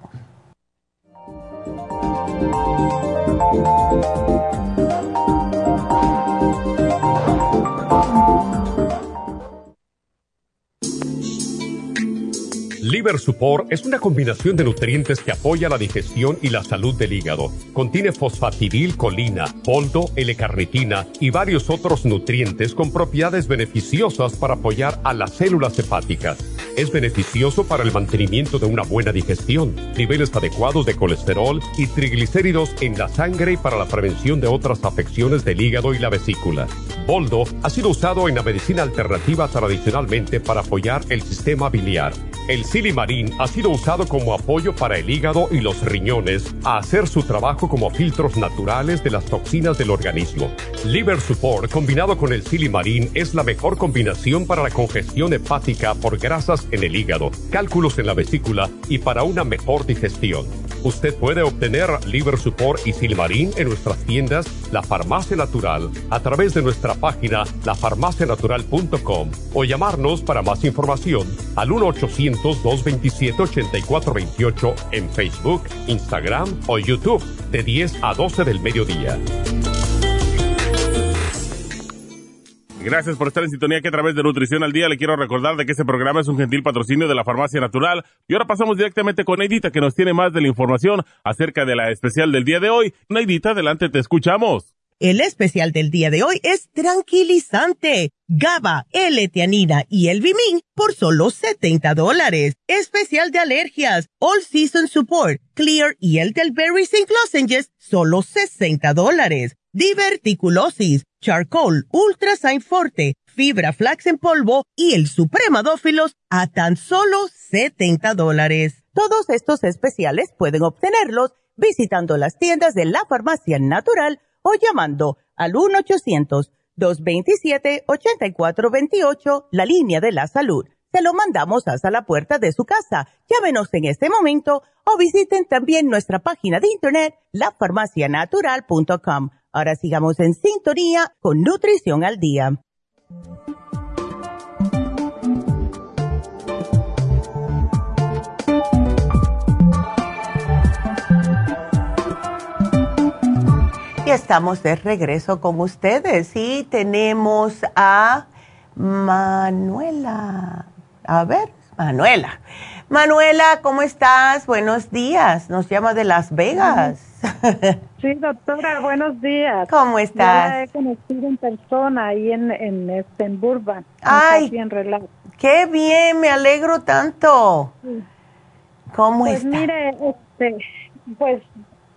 Liver Support es una combinación de nutrientes que apoya la digestión y la salud del hígado. Contiene fosfatidilcolina, boldo, L-carnitina y varios otros nutrientes con propiedades beneficiosas para apoyar a las células hepáticas. es beneficioso para el mantenimiento de una buena digestión, niveles adecuados de colesterol y triglicéridos en la sangre y para la prevención de otras afecciones del hígado y la vesícula. Boldo ha sido usado en la medicina alternativa tradicionalmente para apoyar el sistema biliar. El silimarín ha sido usado como apoyo para el hígado y los riñones a hacer su trabajo como filtros naturales de las toxinas del organismo. Liver Support combinado con el silimarín es la mejor combinación para la congestión hepática por grasas en el hígado, cálculos en la vesícula y para una mejor digestión. Usted puede obtener Liver Support y silimarín en nuestras tiendas La Farmacia Natural a través de nuestra página la farmacia natural punto com o llamarnos para más información al uno ochocientos dos veintisiete ochenta y cuatro veintiocho en Facebook, Instagram o YouTube de diez a doce del mediodía. Gracias por estar en sintonía que a través de Nutrición al Día le quiero recordar de que este programa es un gentil patrocinio de la Farmacia Natural. Y ahora pasamos directamente con Neidita que nos tiene más de la información acerca de la especial del día de hoy. Neidita, adelante, te escuchamos. El especial del día de hoy es tranquilizante. Gaba, L-etianina y el Vimin por solo setenta dólares. Especial de alergias, All Season Support, Clear y Elderberry Zinc Lozenges, solo sesenta dólares. Diverticulosis, Charcoal, Ultra Sain Forte, Fibra Flax en polvo y el Supremadófilos a tan solo setenta dólares. Todos estos especiales pueden obtenerlos visitando las tiendas de la Farmacia Natural o llamando al uno ochocientos dos veintisiete ochenta y cuatro veintiocho, la Línea de la Salud. Se lo mandamos hasta la puerta de su casa. Llámenos en este momento o visiten también nuestra página de internet, la farmacia natural punto com. Ahora sigamos en sintonía con Nutrición al Día. Y estamos de regreso con ustedes y tenemos a Manuela. A ver, Manuela. Manuela, ¿cómo estás? Buenos días. Nos llama de Las Vegas. Sí, doctora, buenos días. ¿Cómo estás? Yo la he conocido en persona ahí en, en, este, en Burbank. ¡Ay! En Relora. ¡Qué bien! Me alegro tanto. Sí. ¿Cómo estás? Pues está? mire, este, pues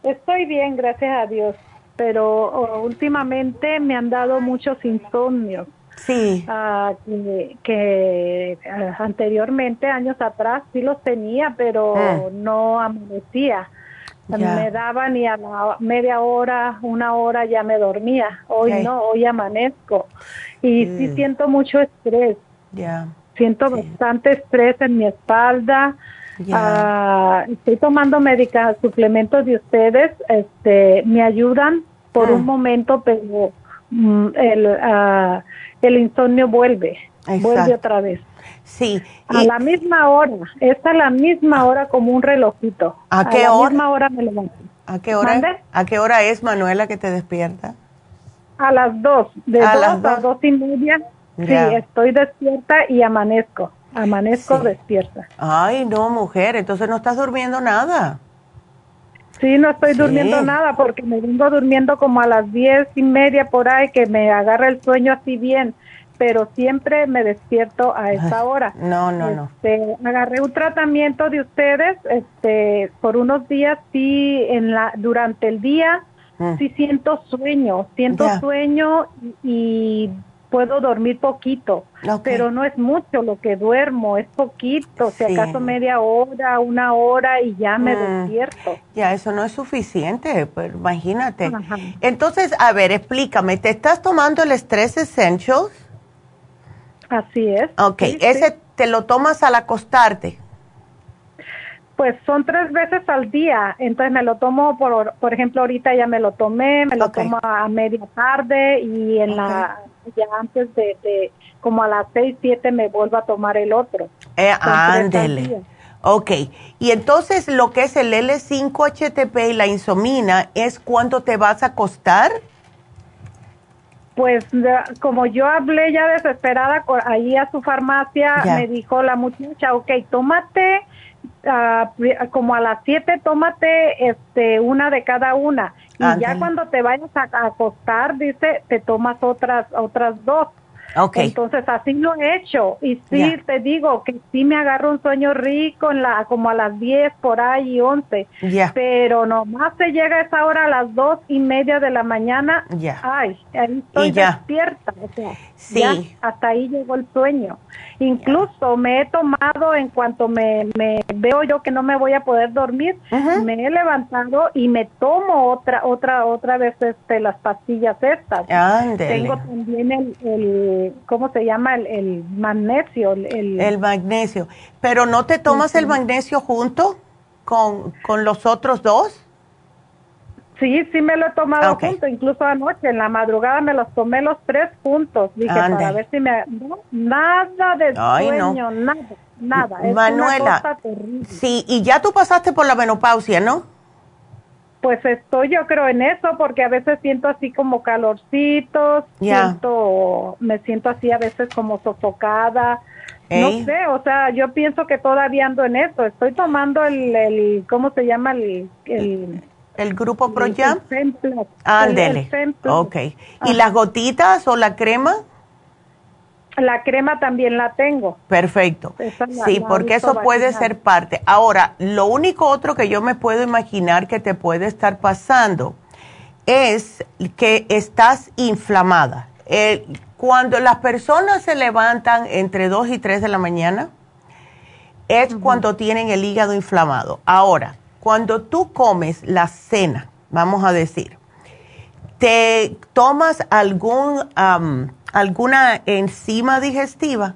estoy bien, gracias a Dios. Pero últimamente me han dado muchos insomnios. Sí. Uh, que, que uh, anteriormente, años atrás, sí los tenía, pero eh. no amanecía. Yeah. Me daba ni a la media hora, una hora ya me dormía. Hoy okay. no, hoy amanezco. Y mm. sí siento mucho estrés. Yeah. Siento yeah. bastante estrés en mi espalda. Yeah. Uh, estoy tomando medica, suplementos de ustedes. Este, me ayudan por ah. un momento, pero mm, el... Uh, el insomnio vuelve, Exacto. vuelve otra vez. Sí. A y... la misma hora, esta es la misma hora como un relojito. ¿A qué a la hora? Misma hora me levanto. ¿A qué hora? ¿Mande? ¿A qué hora es, Manuela, que te despierta? A las dos, de a dos las dos. a dos y media. Yeah. Sí, estoy despierta y amanezco, amanezco sí. despierta. Ay, no, mujer, entonces no estás durmiendo nada. Sí, no estoy sí. durmiendo nada porque me vengo durmiendo como a las diez y media por ahí que me agarra el sueño así bien, pero siempre me despierto a esa hora. No, no, este, no. Agarré un tratamiento de ustedes, este, por unos días sí en la durante el día mm. sí siento sueño, siento yeah. sueño y, y puedo dormir poquito, okay. pero no es mucho lo que duermo, es poquito, sí. si acaso media hora, una hora y ya me mm. despierto. Ya, eso no es suficiente, pues, imagínate. Ajá. Entonces, a ver, explícame, ¿te estás tomando el Stress Essentials? Así es. Ok, sí, ese sí. te lo tomas al acostarte. Pues son tres veces al día, entonces me lo tomo, por por ejemplo, ahorita ya me lo tomé, me lo okay. tomo a media tarde y en okay. la... ya antes de, de, como a las seis, siete me vuelvo a tomar el otro. Eh, ándele. Ok. Y entonces lo que es el L cinco H T P y la insomina, ¿es cuánto te vas a acostar? Pues como yo hablé ya desesperada ahí a su farmacia, yeah. me dijo la muchacha, ok, tómate, uh, como a las siete, tómate este una de cada una. Y Ángel. Ya cuando te vayas a acostar, dice, te tomas otras otras dos. Okay. Entonces así lo he hecho y sí, yeah. te digo que sí me agarro un sueño rico en la, como a las diez por ahí, once, yeah. pero nomás se llega a esa hora a las dos y media de la mañana, yeah. ay, ahí estoy despierta, o sea, sí. ya, hasta ahí llegó el sueño. Incluso yeah. me he tomado, en cuanto me, me veo yo que no me voy a poder dormir, uh-huh. me he levantado y me tomo otra otra otra vez este las pastillas estas. Andele. Tengo también el, el ¿cómo se llama? El, el magnesio. El, el magnesio. ¿Pero no te tomas uh-huh. el magnesio junto con, con los otros dos? Sí, sí me lo he tomado okay. junto. Incluso anoche, en la madrugada, me los tomé los tres juntos. Dije, Andele. para ver si me... No, nada de Ay, sueño, no. nada, nada. Es Manuela, una cosa terrible. Sí, y ya tú pasaste por la menopausia, ¿no? Pues estoy, yo creo, en eso, porque a veces siento así como calorcitos, yeah. siento, me siento así a veces como sofocada, Ey. no sé, o sea, yo pienso que todavía ando en eso, estoy tomando el, el ¿cómo se llama? El... el ¿El grupo ProYam? El Zenplas. Ándele, ok. ¿Y Ajá. las gotitas o la crema? La crema también la tengo. Perfecto. Esa sí, la, porque la eso puede ser parte. Ahora, lo único otro que yo me puedo imaginar que te puede estar pasando es que estás inflamada. Eh, cuando las personas se levantan entre dos y tres de la mañana, es uh-huh. cuando tienen el hígado inflamado. Ahora, cuando tú comes la cena, vamos a decir, ¿te tomas algún... Um, ¿alguna enzima digestiva?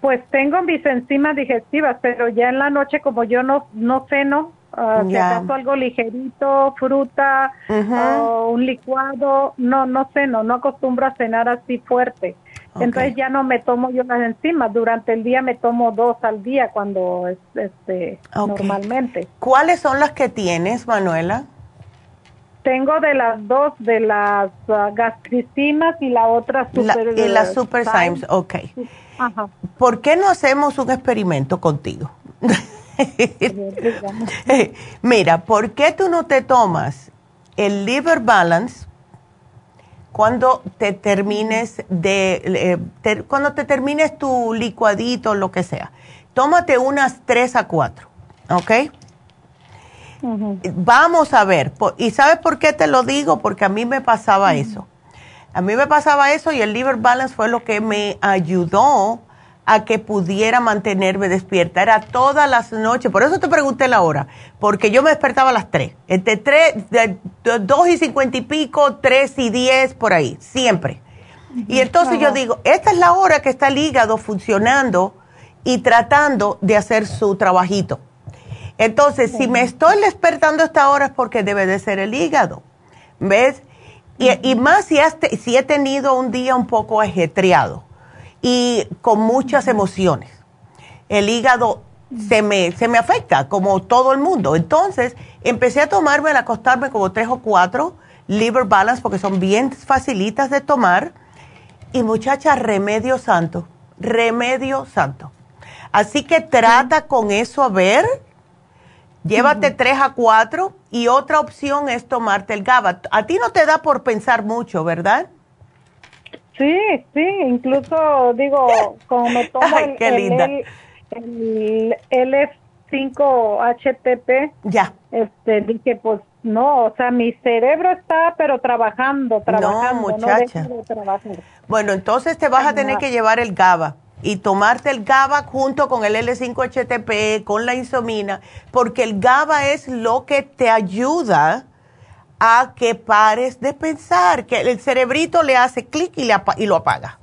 Pues tengo mis enzimas digestivas, pero ya en la noche, como yo no no ceno, uh, si acaso algo ligerito, fruta, uh-huh. uh, un licuado, no, no ceno, no acostumbro a cenar así fuerte. Okay. Entonces ya no me tomo yo las enzimas, durante el día me tomo dos al día cuando, este, okay. normalmente. ¿Cuáles son las que tienes, Manuela? Tengo de las dos, de las uh, gastricimas y la otra super... La, y las SuperZymes, ok. Ajá. ¿Por qué no hacemos un experimento contigo? Mira, ¿por qué tú no te tomas el Liver Balance cuando te termines de... Eh, te, cuando te termines tu licuadito, lo que sea? Tómate unas tres a cuatro, ¿ok? Uh-huh. Vamos a ver, y ¿sabes por qué te lo digo? Porque a mí me pasaba uh-huh. eso. A mí me pasaba eso y el Liver Balance fue lo que me ayudó a que pudiera mantenerme despierta. Era todas las noches, por eso te pregunté la hora, porque yo me despertaba a las tres, entre tres, de, de, dos y cincuenta y pico, tres y diez, por ahí, siempre. Uh-huh. Y entonces uh-huh. yo digo, esta es la hora que está el hígado funcionando y tratando de hacer su trabajito. Entonces, si me estoy despertando a esta hora es porque debe de ser el hígado, ¿ves? Y, y más si, has te, si he tenido un día un poco ajetreado y con muchas emociones. El hígado se me, se me afecta, como todo el mundo. Entonces, empecé a tomarme, a acostarme como tres o cuatro Liver Balance, porque son bien facilitas de tomar. Y muchacha, remedio santo, remedio santo. Así que trata con eso a ver... Llévate uh-huh. tres a cuatro y otra opción es tomarte el GABA. A ti no te da por pensar mucho, ¿verdad? Sí, sí. Incluso, digo, como me tomo Ay, qué el, linda. el, el, el L cinco H T P, ya. Este, dije, pues, no, o sea, mi cerebro está, pero trabajando, trabajando. No, muchacha. No deja de trabajar. Bueno, entonces te vas a tener que llevar el GABA. Y tomarte el GABA junto con el L cinco H T P, con la insomina, porque el GABA es lo que te ayuda a que pares de pensar, que el cerebrito le hace clic y, ap- y lo apaga.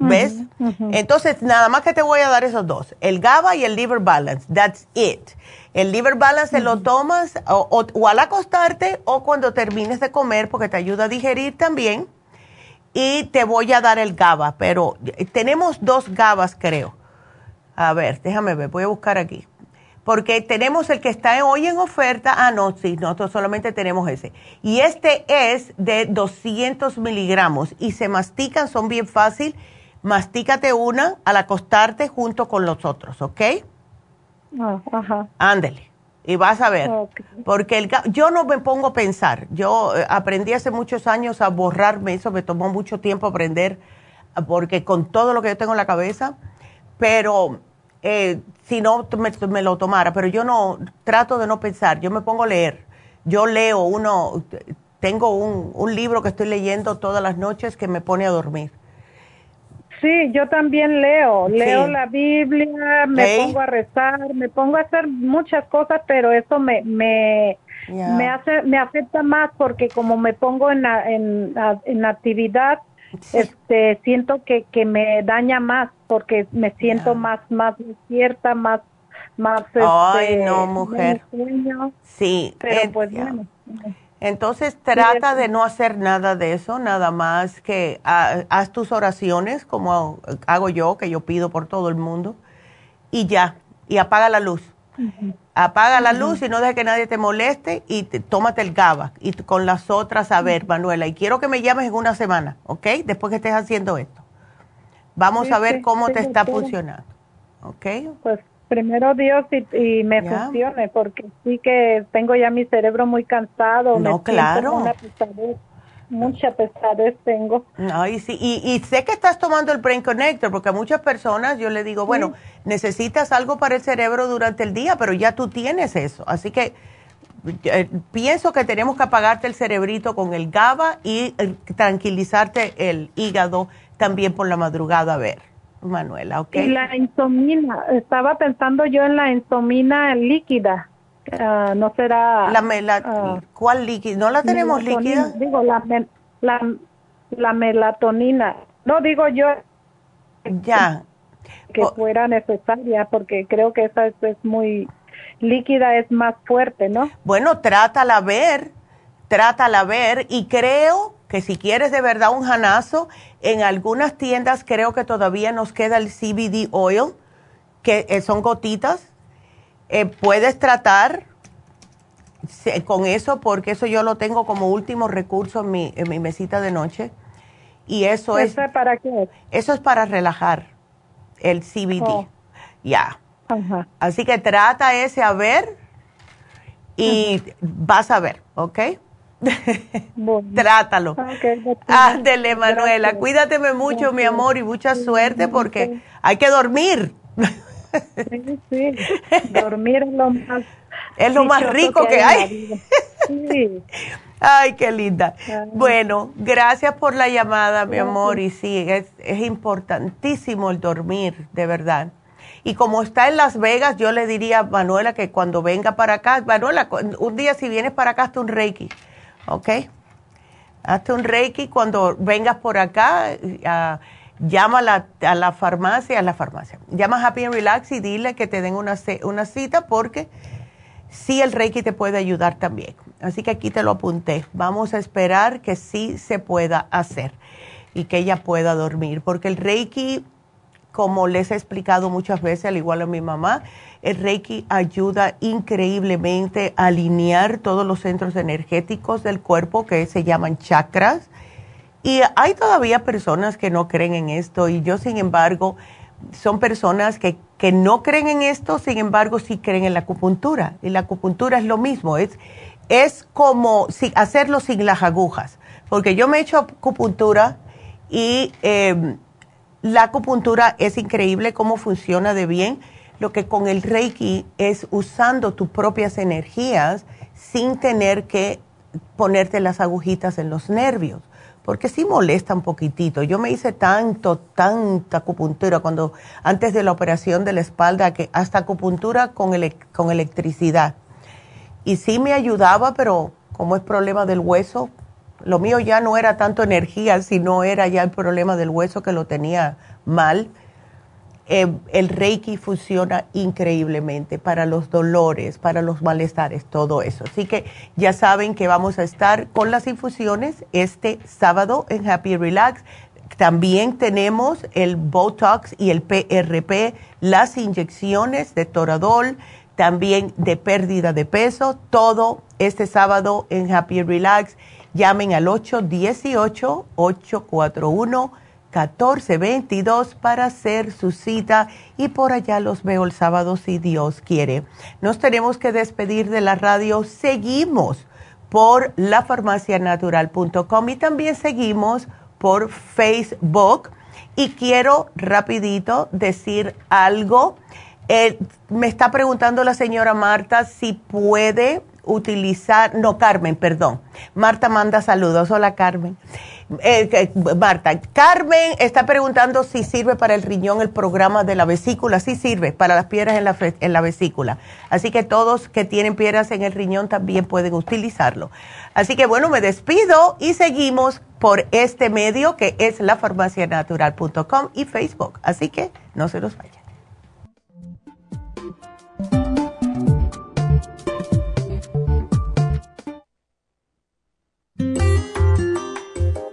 ¿Ves? Uh-huh, uh-huh. Entonces, nada más que te voy a dar esos dos, el GABA y el Liver Balance, that's it. El Liver Balance uh-huh. lo tomas o, o, o al acostarte o cuando termines de comer, porque te ayuda a digerir también. Y te voy a dar el GABA, pero tenemos dos GABAs, creo. A ver, déjame ver, voy a buscar aquí. Porque tenemos el que está hoy en oferta. Ah, no, sí, nosotros solamente tenemos ese. Y este es de doscientos miligramos y se mastican, son bien fácil. Mastícate una al acostarte junto con los otros, ¿ok? Ajá. Ándele. y vas a ver. Okay. Porque el, yo no me pongo a pensar. Yo aprendí hace muchos años a borrarme eso, me tomó mucho tiempo aprender, porque con todo lo que yo tengo en la cabeza, pero eh, si no me, me lo tomara, pero yo no trato de no pensar, yo me pongo a leer. Yo leo uno, tengo un, un libro que estoy leyendo todas las noches que me pone a dormir. Sí, yo también leo, leo sí. la Biblia, me okay. pongo a rezar, me pongo a hacer muchas cosas, pero eso me me, yeah. me hace me afecta más porque como me pongo en a, en, a, en actividad, sí. este siento que que me daña más porque me siento yeah. más más despierta, más más Ay, este, no, mujer. Sueño, sí, pero es, pues yeah. bueno. Entonces trata de no hacer nada de eso, nada más que ha, haz tus oraciones como hago yo, que yo pido por todo el mundo, y ya, y apaga la luz. Uh-huh. Apaga la luz y no dejes que nadie te moleste y te, tómate el GABA y con las otras, a ver, Manuela, y quiero que me llames en una semana, ¿ok? Después que estés haciendo esto. Vamos sí, a ver cómo sí, te sí, está sí. funcionando, ¿ok? Pues. Primero Dios y, y me yeah. funcione, porque sí que tengo ya mi cerebro muy cansado. No, me claro. Una pesadez, mucha pesadez tengo. No, y, sí, y, y sé que estás tomando el Brain Connector, porque a muchas personas yo le digo, bueno, sí. necesitas algo para el cerebro durante el día, pero ya tú tienes eso. Así que eh, pienso que tenemos que apagarte el cerebrito con el GABA y eh, tranquilizarte el hígado también por la madrugada, a ver. Manuela, ok. Y la insomina, estaba pensando yo en la insomina líquida, uh, no será... La mela, uh, ¿Cuál líquida? ¿No la tenemos líquida? Digo, la, me, la, la melatonina, no digo yo ya que o, fuera necesaria, porque creo que esa es, es muy líquida, es más fuerte, ¿no? Bueno, trátala a ver, trátala a ver, y creo que si quieres de verdad un janazo, en algunas tiendas creo que todavía nos queda el C B D oil, que son gotitas. Eh, puedes tratar con eso, porque eso yo lo tengo como último recurso en mi, en mi mesita de noche. Y eso es... ¿Eso para qué? Eso es para relajar el C B D. Oh. Ya. Yeah. Uh-huh. Así que trata ese a ver y uh-huh. vas a ver, ¿ok? Bueno. Trátalo. Okay, ándele, Manuela. Gracias. Cuídateme mucho, gracias. Mi amor, y mucha suerte porque sí. hay que dormir. Sí, sí. Dormir es lo más, es lo más rico que, que hay. hay. Sí. Ay, qué linda. Ay. Bueno, gracias por la llamada, mi gracias. Amor. Y sí, es, es importantísimo el dormir, de verdad. Y como está en Las Vegas, yo le diría a Manuela que cuando venga para acá, Manuela, un día si vienes para acá, hazte un reiki. ¿Ok? Hazte un reiki cuando vengas por acá, uh, llama a la, a la farmacia, a la farmacia. Llama a Happy and Relax y dile que te den una, una cita porque sí el reiki te puede ayudar también. Así que aquí te lo apunté. Vamos a esperar que sí se pueda hacer y que ella pueda dormir. Porque el reiki, como les he explicado muchas veces, al igual a mi mamá, el Reiki ayuda increíblemente a alinear todos los centros energéticos del cuerpo que se llaman chakras. Y hay todavía personas que no creen en esto y yo, sin embargo, son personas que, que no creen en esto, sin embargo, sí creen en la acupuntura. Y la acupuntura es lo mismo, es, es como si, hacerlo sin las agujas. Porque yo me he hecho acupuntura y eh, la acupuntura es increíble cómo funciona de bien. Lo que con el Reiki es usando tus propias energías sin tener que ponerte las agujitas en los nervios, porque sí molesta un poquitito. Yo me hice tanto, tanta acupuntura cuando antes de la operación de la espalda, que hasta acupuntura con, ele con electricidad. Y sí me ayudaba, pero como es problema del hueso, lo mío ya no era tanto energía, sino era ya el problema del hueso que lo tenía mal. Eh, el Reiki funciona increíblemente para los dolores, para los malestares, todo eso. Así que ya saben que vamos a estar con las infusiones este sábado en Happy Relax. También tenemos el Botox y el P R P, las inyecciones de Toradol, también de pérdida de peso, todo este sábado en Happy Relax. Llamen al ocho uno ocho, ocho cuatro uno catorce veintidós para hacer su cita y por allá los veo el sábado si Dios quiere. Nos tenemos que despedir de la radio. Seguimos por la farmacia natural punto com y también seguimos por Facebook. Y quiero rapidito decir algo. Eh, me está preguntando la señora Marta si puede utilizar, no, Carmen, perdón. Marta manda saludos. Hola, Carmen. Eh, eh, Marta, Carmen está preguntando si sirve para el riñón el programa de la vesícula. Sí sirve para las piedras en la, en la vesícula. Así que todos que tienen piedras en el riñón también pueden utilizarlo. Así que bueno, me despido y seguimos por este medio que es la farmacia natural punto com y Facebook. Así que no se los vayan.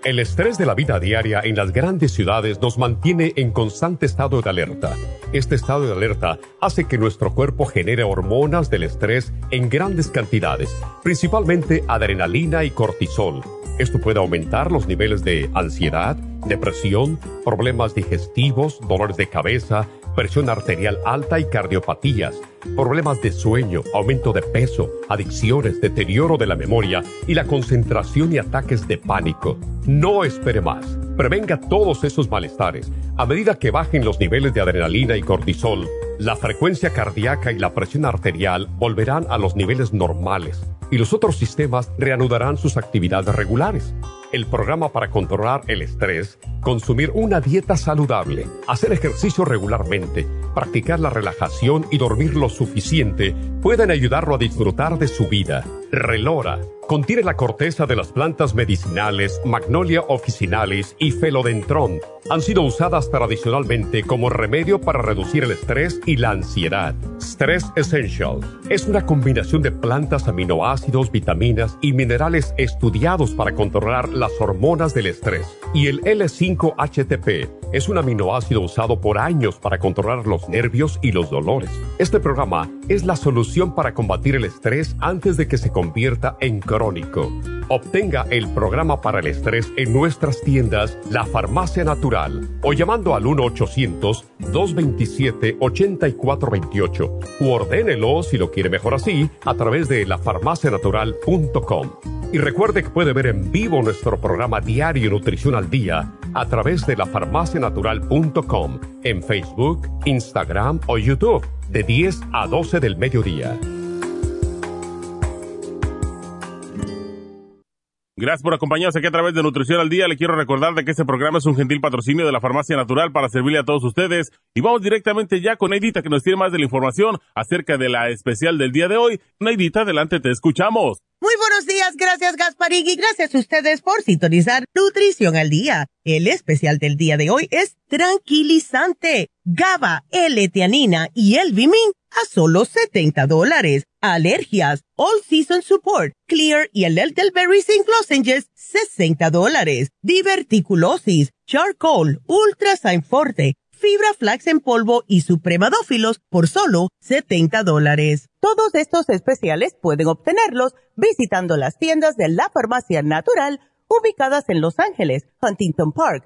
El estrés de la vida diaria en las grandes ciudades nos mantiene en constante estado de alerta. Este estado de alerta hace que nuestro cuerpo genere hormonas del estrés en grandes cantidades, principalmente adrenalina y cortisol. Esto puede aumentar los niveles de ansiedad, depresión, problemas digestivos, dolores de cabeza, presión arterial alta y cardiopatías, problemas de sueño, aumento de peso, adicciones, deterioro de la memoria y la concentración y ataques de pánico. No espere más. Prevenga todos esos malestares. A medida que bajen los niveles de adrenalina y cortisol, la frecuencia cardíaca y la presión arterial volverán a los niveles normales y los otros sistemas reanudarán sus actividades regulares. El programa para controlar el estrés, consumir una dieta saludable, hacer ejercicio regularmente, practicar la relajación y dormir lo suficiente pueden ayudarlo a disfrutar de su vida. Relora contiene la corteza de las plantas medicinales Magnolia officinalis y Felodendron. Han sido usadas tradicionalmente como remedio para reducir el estrés y la ansiedad. Stress Essentials es una combinación de plantas, aminoácidos, vitaminas y minerales estudiados para controlar las hormonas del estrés. Y el L cinco H T P es un aminoácido usado por años para controlar los nervios y los dolores. Este programa es la solución para combatir el estrés antes de que se convierta en crónico. Obtenga el programa para el estrés en nuestras tiendas La Farmacia Natural o llamando al uno ochocientos, dos dos siete, ocho cuatro dos ocho u ordénelo, si lo quiere mejor así, a través de la farmacia natural punto com. Y recuerde que puede ver en vivo nuestro programa diario Nutrición al Día a través de la farmacia natural punto com en Facebook, Instagram o YouTube de diez a doce del mediodía. Gracias por acompañarnos aquí a través de Nutrición al Día. Le quiero recordar de que este programa es un gentil patrocinio de la Farmacia Natural para servirle a todos ustedes. Y vamos directamente ya con Neidita, que nos tiene más de la información acerca de la especial del día de hoy. Neidita, adelante, te escuchamos. Muy buenos días, gracias Gasparín y gracias a ustedes por sintonizar Nutrición al Día. El especial del día de hoy es tranquilizante, GABA, L-etianina y el Vimin a solo setenta dólares. Alergias, All Season Support, Clear y el Elderberry Zinc Lozenges, sesenta dólares. Diverticulosis, Charcoal, Ultra Sain Forte, Fibra Flax en polvo y Supremadófilos por solo setenta dólares. Todos estos especiales pueden obtenerlos visitando las tiendas de La Farmacia Natural ubicadas en Los Ángeles, Huntington Park,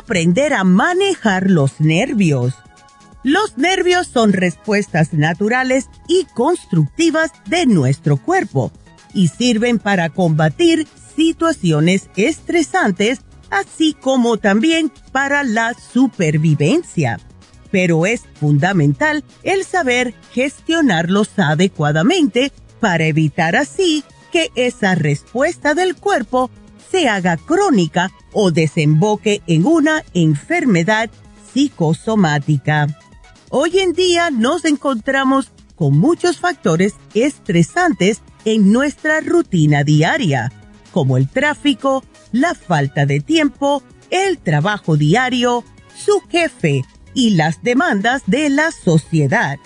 Aprender a manejar los nervios. Los nervios son respuestas naturales y constructivas de nuestro cuerpo y sirven para combatir situaciones estresantes, así como también para la supervivencia. Pero es fundamental el saber gestionarlos adecuadamente para evitar así que esa respuesta del cuerpo se haga crónica o desemboque en una enfermedad psicosomática. Hoy en día nos encontramos con muchos factores estresantes en nuestra rutina diaria, como el tráfico, la falta de tiempo, el trabajo diario, su jefe y las demandas de la sociedad.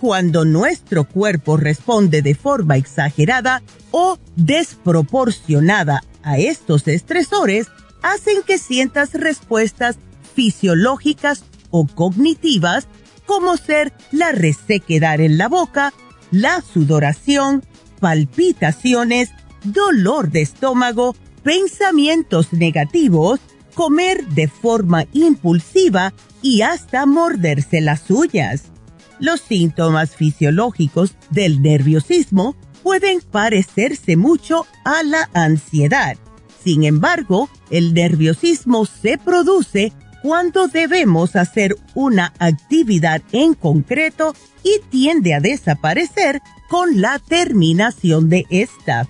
Cuando nuestro cuerpo responde de forma exagerada o desproporcionada a estos estresores, hacen que sientas respuestas fisiológicas o cognitivas, como ser la resequedad en la boca, la sudoración, palpitaciones, dolor de estómago, pensamientos negativos, comer de forma impulsiva y hasta morderse las uñas. Los síntomas fisiológicos del nerviosismo pueden parecerse mucho a la ansiedad. Sin embargo, el nerviosismo se produce cuando debemos hacer una actividad en concreto y tiende a desaparecer con la terminación de esta.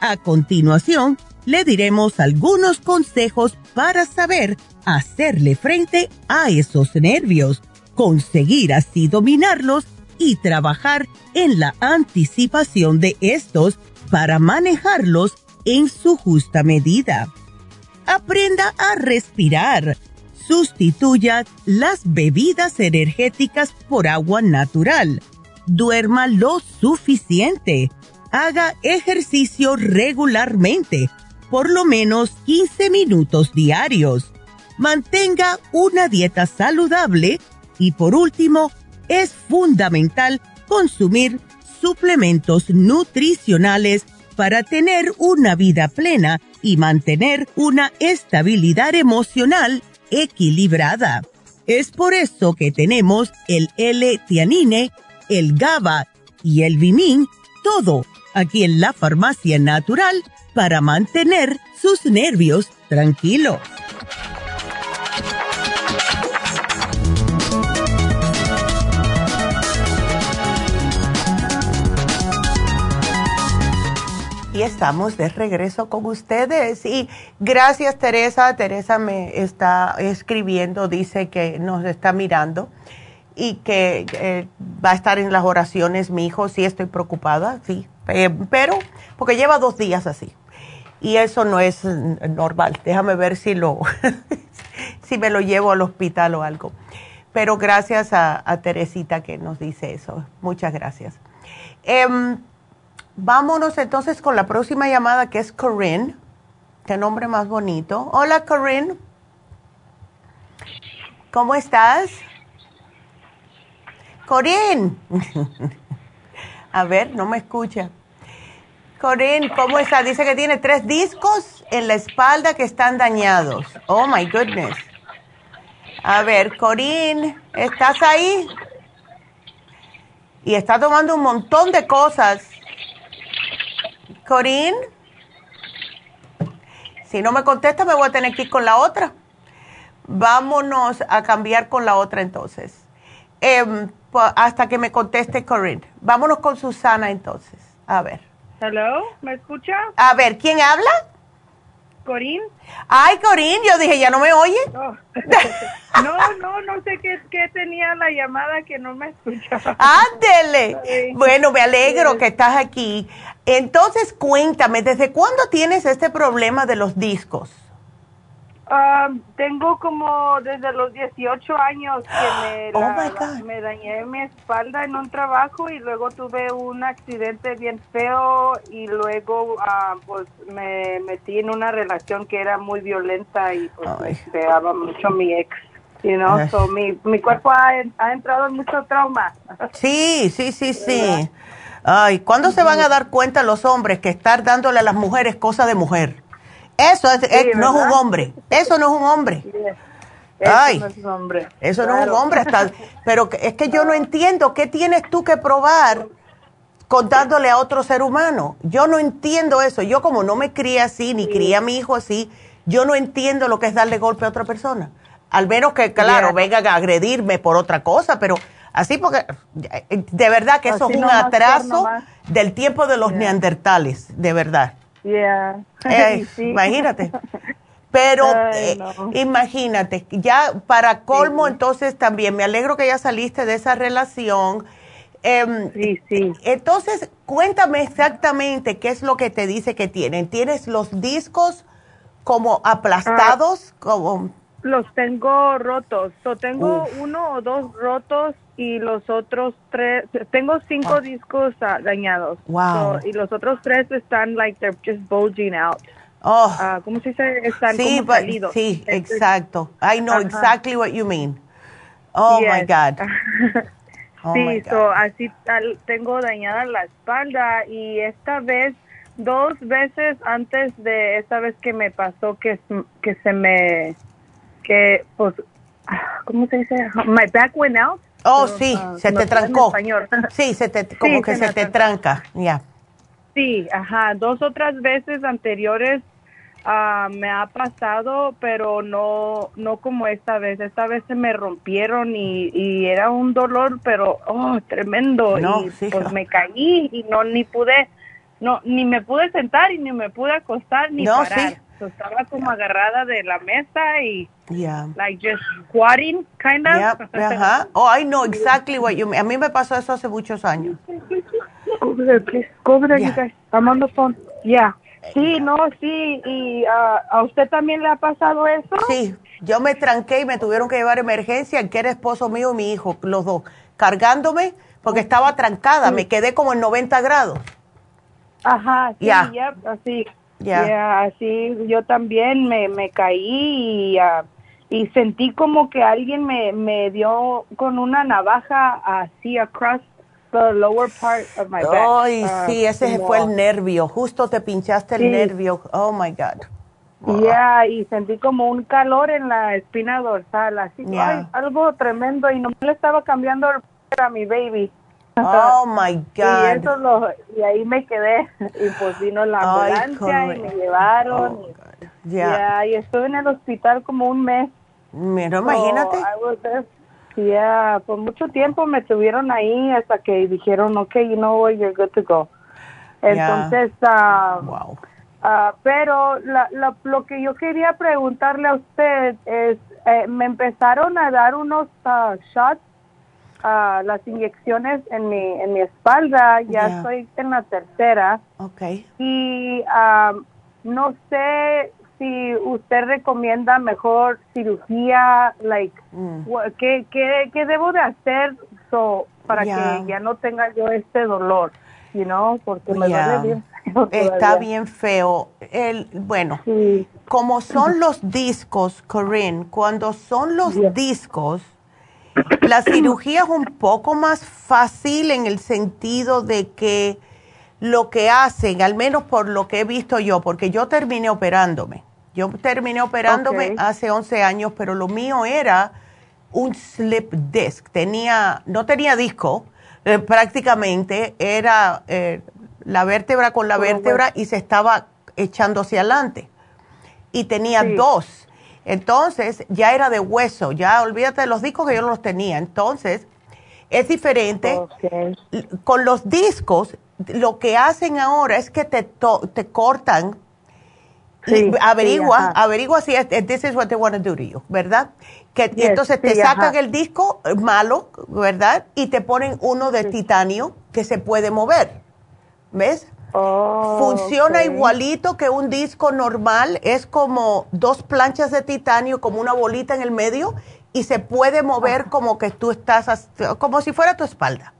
A continuación, le diremos algunos consejos para saber hacerle frente a esos nervios, conseguir así dominarlos y trabajar en la anticipación de estos para manejarlos en su justa medida. Aprenda a respirar. Sustituya las bebidas energéticas por agua natural. Duerma lo suficiente. Haga ejercicio regularmente, por lo menos quince minutos diarios. Mantenga una dieta saludable y, por último, es fundamental consumir suplementos nutricionales para tener una vida plena y mantener una estabilidad emocional equilibrada. Es por eso que tenemos el L-etianina, el Gaba y el Vimin, todo aquí en La Farmacia Natural, para mantener sus nervios tranquilos. Y estamos de regreso con ustedes. Y gracias, Teresa. Teresa me está escribiendo, dice que nos está mirando y que eh, va a estar en las oraciones mi hijo. Sí, estoy preocupada, sí. Eh, pero, porque lleva dos días así. Y eso no es normal. Déjame ver si lo si me lo llevo al hospital o algo. Pero gracias a, a Teresita que nos dice eso. Muchas gracias. Eh, vámonos entonces con la próxima llamada, que es Corinne. Qué nombre más bonito. Hola, Corinne. ¿Cómo estás? Corinne. A ver, no me escucha. Corinne, ¿cómo está? Dice que tiene tres discos en la espalda que están dañados. Oh, my goodness. A ver, Corinne, ¿estás ahí? Y está tomando un montón de cosas. Corinne, si no me contesta, me voy a tener que ir con la otra. Vámonos a cambiar con la otra entonces. Eh, hasta que me conteste Corinne. Vámonos con Susana entonces. A ver. Hello, ¿me escucha? A ver, ¿quién habla? Corinne. Ay, Corinne, yo dije, ¿ya no me oye? No, no, no, no sé qué, qué tenía la llamada que no me escuchaba. ¡Ándele! Sí. Bueno, me alegro sí. que estás aquí. Entonces, cuéntame, ¿desde cuándo tienes este problema de los discos? Uh, tengo como desde los dieciocho años que me, oh la, me dañé mi espalda en un trabajo y luego tuve un accidente bien feo y luego uh, pues me metí en una relación que era muy violenta y pues Ay. me pegaba mucho mi ex, you know? so, mi, mi cuerpo ha, ha entrado en mucho trauma. Sí, sí, sí, sí. Ay, ¿cuándo uh-huh. se van a dar cuenta los hombres que estar dándole a las mujeres cosa de mujer? Eso es, sí, es, no es un hombre. Eso no es un hombre. Sí, eso Ay, no es un hombre. Eso claro. no es un hombre. Hasta, pero es que yo no entiendo qué tienes tú que probar contándole a otro ser humano. Yo no entiendo eso. Yo como no me crié así, ni sí. crié a mi hijo así, yo no entiendo lo que es darle golpe a otra persona. Al menos que, claro, yeah. vengan a agredirme por otra cosa, pero así porque de verdad que eso así es un nomás, atraso nomás. del tiempo de los yeah. neandertales, de verdad. Yeah. Eh, sí. Imagínate. Pero Ay, no. eh, imagínate, ya para colmo, sí. Entonces también me alegro que ya saliste de esa relación. Eh, sí, sí. Entonces, cuéntame exactamente qué es lo que te dice que tienen. ¿Tienes los discos como aplastados? Ah, como... Los tengo rotos. So, tengo Uf. uno o dos rotos y los otros tres. Tengo cinco ah. discos uh, dañados. Wow. So, y los otros tres están like they're just bulging out. Oh. Uh, ¿Cómo se dice? Están sí, como but, salidos. Sí, Entonces, exacto. I know uh-huh. exactly what you mean. Oh, yes. my God. Oh sí, my God. So, así tal, tengo dañada la espalda y esta vez, dos veces antes de esta vez que me pasó que, que se me, que pues, ¿cómo se dice? My back went out. Oh, so, sí, uh, se no te trancó. Sí, se te, como sí, que se, se te tranca, ya. Yeah. Sí, ajá, dos otras veces anteriores uh, me ha pasado, pero no no como esta vez. Esta vez se me rompieron y, y era un dolor, pero oh, tremendo. No, y sí, pues no. me caí y no ni pude, no ni me pude sentar y ni me pude acostar ni no, parar. Sí. So, estaba como yeah. agarrada de la mesa y yeah. like just squatting, kind of. Yeah. Ajá. Oh, I know exactly what you mean. A mí me pasó eso hace muchos años. Go over there, please. Go over there, yeah. you guys. I'm on the phone. Yeah. Sí, yeah. no, sí. ¿Y uh, a usted también le ha pasado eso? Sí. Yo me tranqué y me tuvieron que llevar a emergencia, que era esposo mío y mi hijo, los dos, cargándome porque estaba trancada. Sí. Me quedé como en noventa grados. Ajá. Sí, yeah. yep, así. Ya. Yeah. Yeah, así. Yo también me, me caí y... Uh, Y sentí como que alguien me, me dio con una navaja así across the lower part of my back. Ay, uh, sí, ese como, fue el nervio. Justo te pinchaste el sí. nervio. Oh, my God. Wow. Yeah, y sentí como un calor en la espina dorsal. Así que yeah. algo tremendo. Y no le estaba cambiando el a mi baby. Oh, my God. Y, eso lo, y ahí me quedé. Y pues vino la ambulancia Ay, y me llevaron. Oh, y, yeah. Yeah, y estuve en el hospital como un mes. Mira, so, imagínate. Ya, yeah, por mucho tiempo me tuvieron ahí hasta que dijeron, okay, you know what, you're good to go. Entonces, yeah. uh, wow. uh, pero la, la, lo que yo quería preguntarle a usted es, eh, me empezaron a dar unos uh, shots, uh, las inyecciones en mi en mi espalda, ya yeah. estoy en la tercera. Okay. Y uh, no sé... Si usted recomienda mejor cirugía, like, mm. ¿qué, qué, ¿qué debo de hacer so, para yeah. que ya no tenga yo este dolor? You know, porque me yeah. duele bien feo. Está todavía. bien feo. El, bueno, sí. como son los discos, Corinne, cuando son los yeah. discos, la cirugía es un poco más fácil en el sentido de que lo que hacen, al menos por lo que he visto yo, porque yo terminé operándome. Yo terminé operándome okay. hace once años, pero lo mío era un slip disc. Tenía, no tenía disco, eh, prácticamente era eh, la vértebra con la oh, vértebra bueno. y se estaba echando hacia adelante. Y tenía sí. dos. Entonces, ya era de hueso. Ya olvídate de los discos que yo los tenía. Entonces, es diferente. Okay. Con los discos, lo que hacen ahora es que te, to te cortan. Sí, averigua, sí, averigua si es, this is what they want to do to you, ¿verdad? Que yes, entonces sí, te sacan ajá. el disco malo, ¿verdad? Y te ponen uno de sí. titanio que se puede mover, ¿ves? Oh, funciona okay. igualito que un disco normal, es como dos planchas de titanio, como una bolita en el medio y se puede mover ah. como que tú estás, como si fuera tu espalda.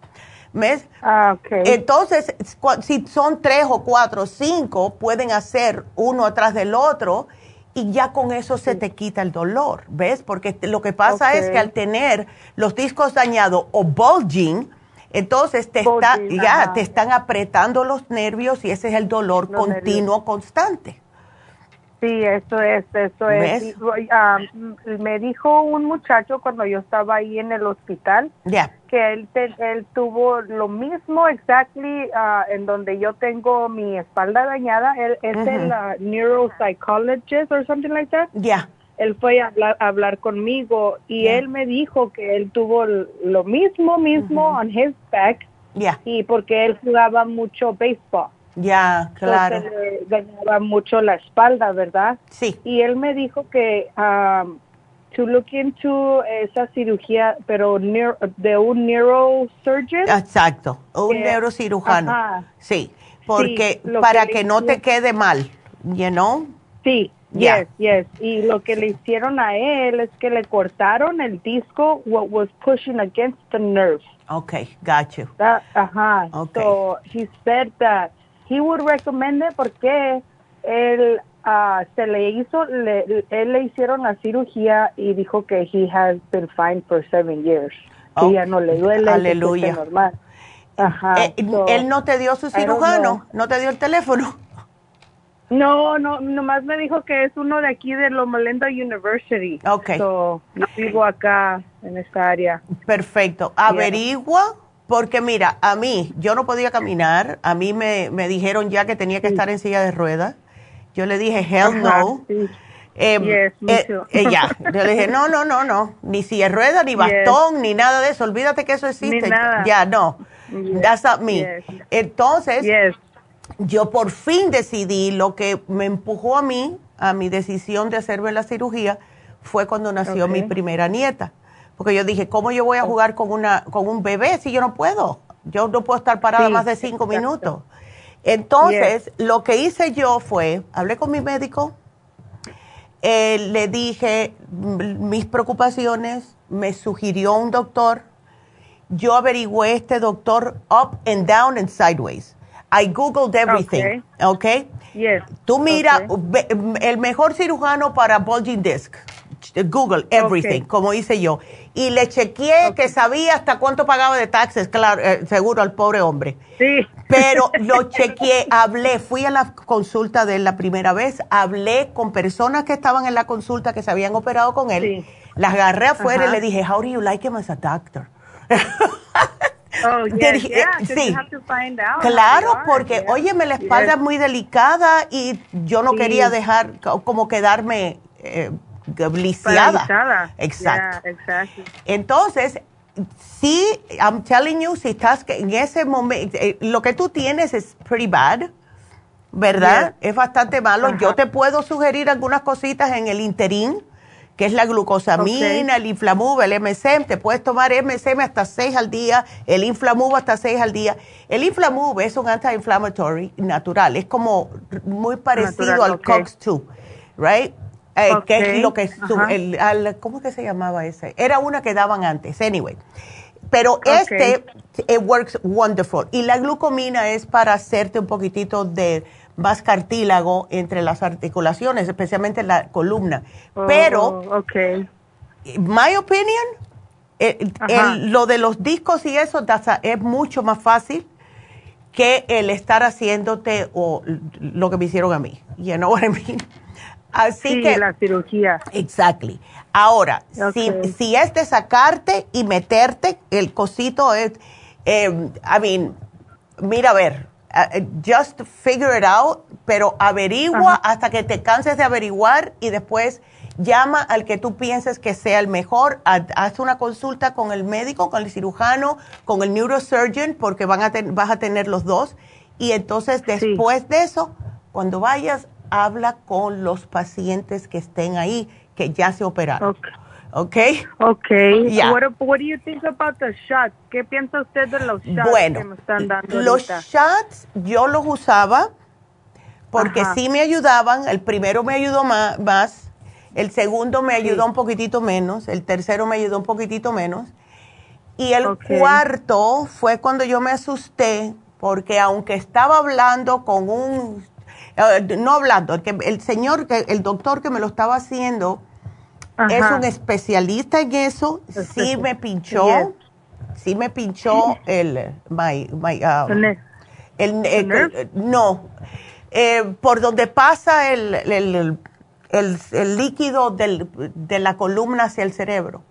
¿Ves? Ah, okay. Entonces, si son tres o cuatro o cinco, pueden hacer uno atrás del otro y ya con eso sí. se te quita el dolor, ¿ves? Porque lo que pasa okay. es que al tener los discos dañados o bulging, entonces te, bulging, está, ya, ah. te están apretando los nervios y ese es el dolor los continuo, nervios. constante. Sí, eso es, eso ¿ves? es. Um, me dijo un muchacho cuando yo estaba ahí en el hospital yeah. que él, te, él tuvo lo mismo exactly uh, en donde yo tengo mi espalda dañada. Él es uh-huh. el uh, neuropsychologist or something like that. Yeah. Él fue a hablar, a hablar conmigo y yeah. él me dijo que él tuvo lo mismo, mismo uh-huh. on his back. Yeah. Y porque él jugaba mucho béisbol. Ya. Ya, claro. Entonces, le dañaba mucho la espalda, ¿verdad? Sí. Y él me dijo que um, to look into esa cirugía, pero neuro, de un neurosurgeon. Exacto, un que, neurocirujano. Ajá. Sí, porque sí, para que, que no te quede mal, you know? Sí. Yes, yeah. yes. Y lo que le hicieron a él es que le cortaron el disco, what was pushing against the nerve. Okay, got you. That, ajá. Okay. So he said that he would recommend it porque él uh, se le hizo, le, él le hicieron la cirugía y dijo que he has been fine for seven years. Oh, y ya no le duele. Aleluya. Normal. Ajá. Eh, so, él no te dio su cirujano, no te dio el teléfono. No, no, nomás me dijo que es uno de aquí de Loma Linda University. Ok. So, yo vivo acá, en esta área. Perfecto. Averigua, porque mira, a mí, yo no podía caminar. A mí me, me dijeron ya que tenía que sí. estar en silla de ruedas. Yo le dije, hell Ajá, no. Sí. Eh, yes, eh, eh, ya. Yo le dije, no, no, no, no. Ni silla de ruedas, ni bastón, yes. ni nada de eso. Olvídate que eso existe. Ni nada. Ya, no. Yes. That's not me. Yes. Entonces... Yes. Yo por fin decidí, lo que me empujó a mí, a mi decisión de hacerme la cirugía, fue cuando nació okay. mi primera nieta. Porque yo dije, ¿cómo yo voy a jugar con una con un bebé si yo no puedo? Yo no puedo estar parada sí, más de cinco exacto. minutos. Entonces, yes. lo que hice yo fue, hablé con mi médico, eh, le dije mis preocupaciones, me sugirió un doctor, yo averigüé este doctor up and down and sideways. I googled everything, okay? okay? Yes. Tú mira, okay. el mejor cirujano para bulging disc, Google everything, okay. como hice yo. Y le chequeé okay. que sabía hasta cuánto pagaba de taxes, claro, eh, seguro al pobre hombre. Sí. Pero lo chequeé, hablé, fui a la consulta de la primera vez, hablé con personas que estaban en la consulta que se habían operado con él, sí. las agarré afuera uh-huh. y le dije, how do you like him as a doctor? Oh, yes, he, yeah, sí. have to find out claro, are, porque, yeah. oye, me la espalda es yes. muy delicada y yo no sí. quería dejar, como quedarme eh, lisiada. Paralizada. Exacto. Yeah, exactly. Entonces, sí, I'm telling you, si estás en ese momento, eh, lo que tú tienes es pretty bad, ¿verdad? Yeah. Es bastante malo. Uh-huh. Yo te puedo sugerir algunas cositas en el interín, que es la glucosamina, okay. el Inflamuva, el M S M. Te puedes tomar M S M hasta seis al día, el Inflamuva hasta seis al día. El Inflamuva es un anti-inflammatory natural, es como muy parecido natural, al okay. C O X two, right? Eh, okay. Que es lo que, uh-huh. el, al, ¿cómo que se llamaba ese? Era una que daban antes, anyway. Pero okay. este, it works wonderful. Y la glucomina es para hacerte un poquitito de... más cartílago entre las articulaciones, especialmente en la columna. Oh, pero, okay. my opinion, el, el, lo de los discos y eso a, es mucho más fácil que el estar haciéndote o lo que me hicieron a mí. You know what I mean? Así sí, que la cirugía. Exactly. Ahora, okay. si, si es de sacarte y meterte, el cosito es, eh, I mean, mira a ver, Uh, just figure it out, pero averigua Ajá. hasta que te canses de averiguar y después llama al que tú pienses que sea el mejor. Haz una consulta con el médico, con el cirujano, con el neurosurgeon, porque van a ten, vas a tener los dos. Y entonces después sí. de eso, cuando vayas, habla con los pacientes que estén ahí, que ya se operaron. Okay. Okay. Okay. Yeah. What, what do you think about the shots? ¿Qué piensa usted de los shots bueno, que me están dando? Los ahorita? shots yo los usaba porque Ajá. sí me ayudaban. El primero me ayudó más, más. El segundo me ayudó sí. un poquitito menos. El tercero me ayudó un poquitito menos. Y el okay. cuarto fue cuando yo me asusté porque aunque estaba hablando con un uh, no hablando, el, que, el señor, que, el doctor que me lo estaba haciendo. Ajá. Es un especialista en eso. Especial. Sí me pinchó, yes. sí me pinchó el, my, my, um, el, el, el, el no, eh, por donde pasa el, el, el, el, el líquido del, de la columna hacia el cerebro.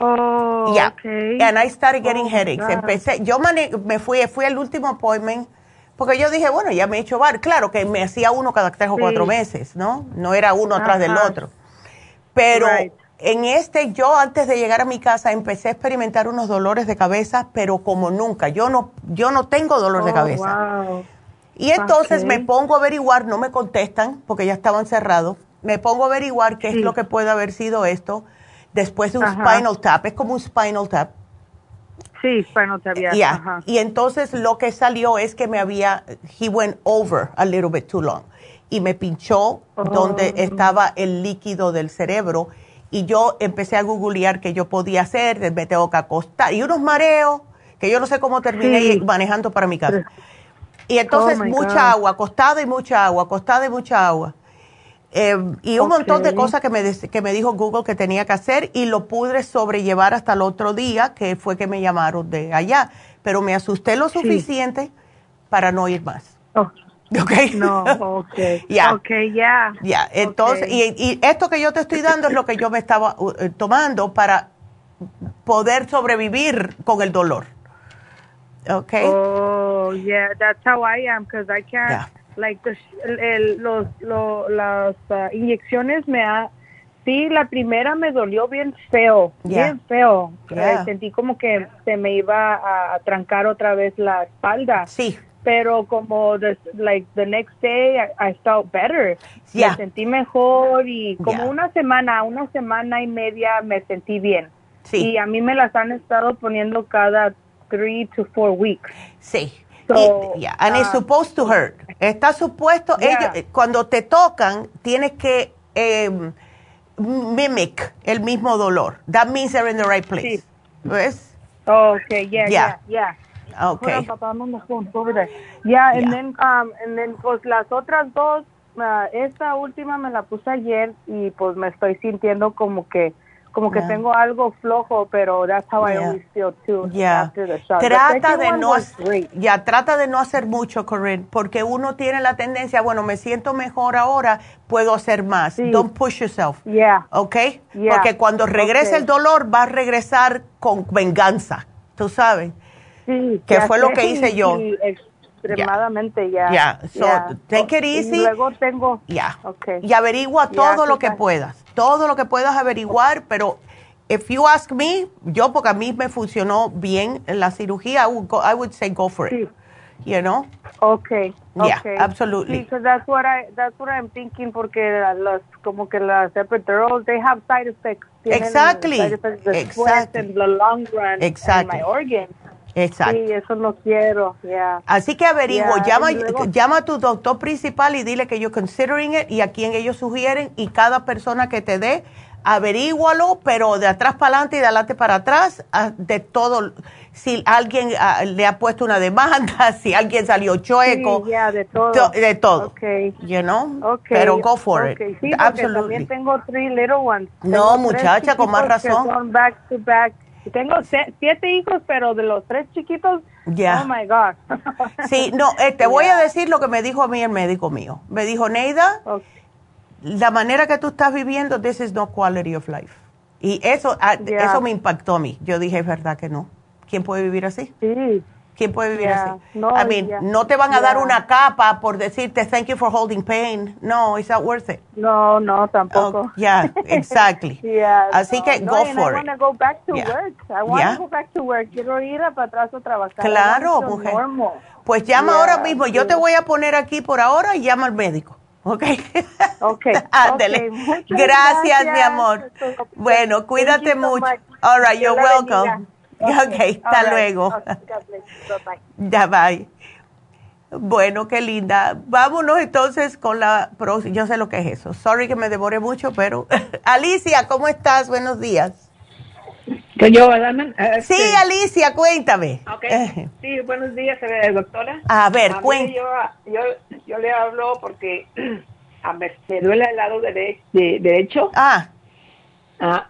Oh, yeah. okay. And I started getting oh, headaches. God. Empecé, yo mane, me fui, fui al último appointment. Porque yo dije, bueno, ya me he hecho bar. Claro que me hacía uno cada tres sí. o cuatro meses, ¿no? No era uno Ajá. atrás del otro. Pero right. en este, yo antes de llegar a mi casa empecé a experimentar unos dolores de cabeza, pero como nunca. Yo no, yo no tengo dolor oh, de cabeza. Wow. Y entonces okay. me pongo a averiguar, no me contestan porque ya estaban cerrados, me pongo a averiguar qué sí. es lo que puede haber sido esto después de un Ajá. spinal tap, es como un spinal tap. Sí, spinal tap, ya. Yeah. Ajá. Y entonces lo que salió es que me había, he went over a little bit too long y me pinchó oh. donde estaba el líquido del cerebro y yo empecé a googlear qué yo podía hacer, me tengo que acostar y unos mareos que yo no sé cómo terminé sí. manejando para mi casa. Y entonces oh mucha God. agua, acostada y mucha agua, acostada y mucha agua. Eh, y un okay. montón de cosas que me, de, que me dijo Google que tenía que hacer y lo pude sobrellevar hasta el otro día, que fue que me llamaron de allá. Pero me asusté lo suficiente sí. para no ir más. Oh. ¿Ok? No, ok. Ya. Ok, ya. Yeah. Ya, yeah. entonces, okay. y, y esto que yo te estoy dando es lo que yo me estaba uh, tomando para poder sobrevivir con el dolor. Okay. Oh, yeah, that's how I am, because I can't, yeah. like, the, el, los, los, las uh, inyecciones me ha, sí, la primera me dolió bien feo, yeah. bien feo. Yeah. Eh, sentí como que se me iba a, a trancar otra vez la espalda. Sí. Pero como, the, like, the next day, I, I felt better. Yeah. Me sentí mejor y como yeah. una semana, una semana y media me sentí bien. Sí. Y a mí me las han estado poniendo cada three to four weeks. Sí. So, y, yeah, and uh, it's supposed to hurt. Está supuesto, yeah. ellos, cuando te tocan, tienes que eh, mimic el mismo dolor. That means they're in the right place. Sí. ¿Ves? Okay, yeah, yeah, yeah. yeah. Okay. Yeah, and yeah. then, um, and then, pues las otras dos, uh, esta última me la puse ayer y pues me estoy sintiendo como que Como que yeah. tengo algo flojo, pero that's how yeah. I always feel too yeah. after the shot. Trata de no hacer, ya, trata de no hacer mucho, Corinne, porque uno tiene la tendencia, bueno, me siento mejor ahora, puedo hacer más. Sí. Don't push yourself. Yeah. ¿Okay? Yeah. Porque cuando regrese okay. el dolor, va a regresar con venganza, tú sabes. Sí. Que fue lo que hice yo. Extremadamente, ya. Yeah. Yeah. So, yeah. take it easy. Y luego tengo. Ya. Yeah. Okay. Y averigua yeah, todo lo que puedas. Todo lo que puedas averiguar, pero if you ask me, yo porque a mí me funcionó bien la cirugía, I would, go, I would say go for it, sí. you know? Okay, yeah, okay. absolutely. Because that's what I, that's what I'm thinking, porque las, como que las epidurals, they have side effects. Exactly. Side effects exactly. In the long run, exactly. And my organs. Exacto. Sí, eso no quiero, yeah. Así que averiguo, yeah, llama, luego, llama a tu doctor principal y dile que you're considering it y a quien ellos sugieren y cada persona que te dé, averígualo, pero de atrás para adelante y de adelante para atrás, de todo, si alguien uh, le ha puesto una demanda, si alguien salió chueco, sí, yeah, de todo. To, de todo. Okay. You know? Okay. Pero go for okay. it. Sí, absolutamente. También tengo three little ones. No, tengo muchacha, con más razón. Son back to back. Tengo siete hijos, pero de los tres chiquitos, yeah. oh my God. Sí, no, eh, te yeah. voy a decir lo que me dijo a mí el médico mío. Me dijo, Neida, okay. la manera que tú estás viviendo, this is no quality of life. Y eso, yeah. eso me impactó a mí. Yo dije, es verdad que no. ¿Quién puede vivir así? Sí. ¿Quién puede vivir yeah. así? No, I mean, yeah. no te van a yeah. dar una capa por decirte, thank you for holding pain. No, it's not worth it. No, no, tampoco. Oh, yeah, exactly. yeah, así no, que no, go for it. I want to go back to yeah. work. I want yeah. to go back to work. Quiero ir a para atrás a trabajar. Claro, mujer. Normal. Pues llama yeah, ahora mismo. Yo yeah. te voy a poner aquí por ahora y llama al médico. ¿Ok? Ok. Ándale. Okay. Gracias, gracias, mi amor. Bueno, cuídate mucho. So all right, you're welcome. Ok, okay, hasta right. luego. Okay, bye, bye. Ya, bye. Bueno, qué linda. Vámonos entonces con la próxima. Yo sé lo que es eso. Sorry que me demoré mucho, pero... Alicia, ¿cómo estás? Buenos días. ¿Soy yo, Adana? Uh, sí, sí, Alicia, cuéntame. Okay. Sí, buenos días, doctora. A ver, cuéntame. Yo, yo, yo le hablo porque a ver, me duele el lado dere de, derecho. Ah. Ah.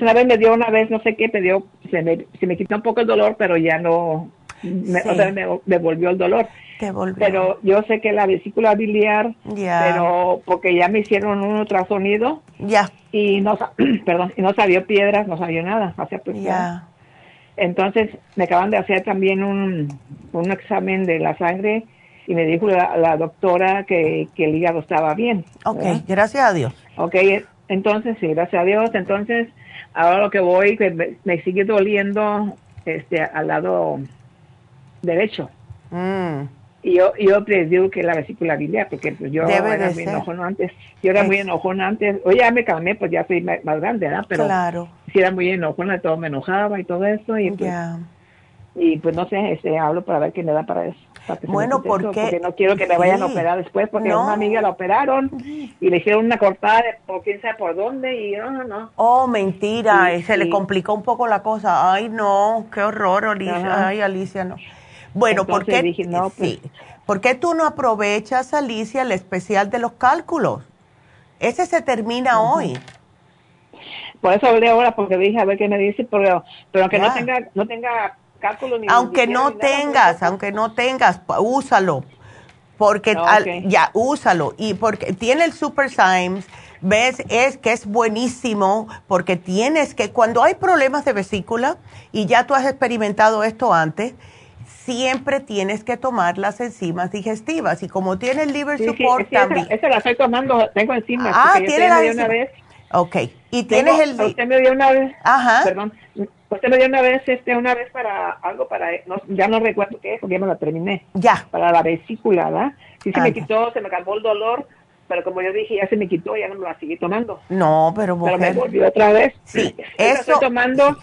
Una vez me dio, una vez, no sé qué, me dio, se me, se me quitó un poco el dolor, pero ya no, me, sí. otra vez me, me volvió el dolor. Te volvió. Pero yo sé que la vesícula biliar, yeah. pero porque ya me hicieron un ultrasonido yeah. y no perdón, y no salió piedras, no salió nada. O sea, pues, yeah. entonces me acaban de hacer también un, un examen de la sangre y me dijo la, la doctora que, que el hígado estaba bien. Ok, ¿verdad? Gracias a Dios. Ok, entonces sí, gracias a Dios, entonces... Ahora lo que voy, que me, me sigue doliendo este al lado derecho. Mm. Y yo, yo les digo que la vesícula biliar, porque pues yo Debe era muy enojona antes. Yo era es. muy enojona antes. Oye, ya me calmé, pues ya soy más grande, ¿verdad? Pero claro. sí era muy enojona, todo me enojaba y todo eso. Y pues, yeah. y pues no sé, este, hablo para ver qué me da para eso. Para bueno, ¿por qué? Porque no quiero que me vayan sí. a operar después, porque no. una amiga la operaron y le hicieron una cortada de por quién sabe por dónde y no, no, no. Oh, mentira, sí, se sí. le complicó un poco la cosa. Ay, no, qué horror, Alicia. Ajá. Ay, Alicia, no. Bueno, ¿por qué, dije, no, pues, sí. ¿por qué tú no aprovechas, Alicia, el especial de los cálculos? Ese se termina uh-huh. hoy. Por eso hablé ahora, porque dije, a ver qué me dice, pero, pero aunque yeah. no tenga no tenga cálculos. Ni aunque ni no ni tengas, nada, aunque no tengas, úsalo. Porque no, al, okay. ya, úsalo. Y porque tiene el SuperZymes, ves, es que es buenísimo, porque tienes que, cuando hay problemas de vesícula, y ya tú has experimentado esto antes, siempre tienes que tomar las enzimas digestivas. Y como tiene el liver sí, support sí, sí, también. Esa, esa la estoy tomando, tengo enzimas. Ah, tiene la enzima. Ok. Y tienes tengo, el. Usted me dio una vez. Ajá. Perdón. Usted me dio una vez, este, una vez para algo para. No, ya no recuerdo qué es, porque ya me la terminé. Ya. Para la vesícula, ¿verdad? Sí, se Ajá. me quitó, se me calmó el dolor, pero como yo dije, ya se me quitó, ya no me la seguí tomando. No, pero mujer. Pero me volvió otra vez. Sí. Eso. Estoy tomando.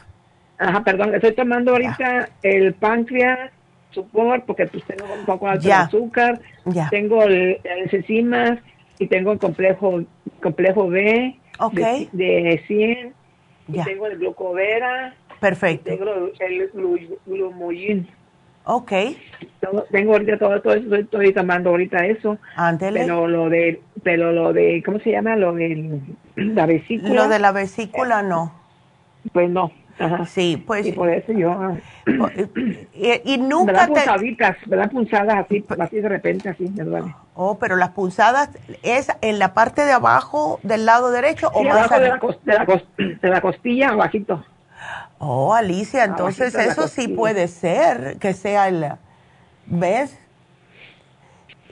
Ajá, perdón. Estoy tomando ahorita ya. el páncreas. Support, porque pues tengo un poco alto yeah. de azúcar, yeah. tengo las enzimas y tengo el complejo complejo B okay. de, de cien, yeah. y tengo el glucovera, perfecto, y tengo el glumulin. Ok. Tengo, tengo ahorita todo, todo eso, estoy, estoy tomando ahorita eso. Ándele. Pero lo de, pero lo de, ¿cómo se llama? Lo de la vesícula. Lo de la vesícula eh, no. Pues no. Ajá. Sí, pues. Y por eso yo. Y, y nunca. Me dan punzaditas, te... me dan punzadas así, así de repente, así, me duele. Oh, pero las punzadas, ¿es en la parte de abajo del lado derecho sí, o más abajo de la, cost, de, la cost, de la costilla, abajito? Oh, Alicia, entonces abajito eso sí puede ser que sea el. ¿Ves?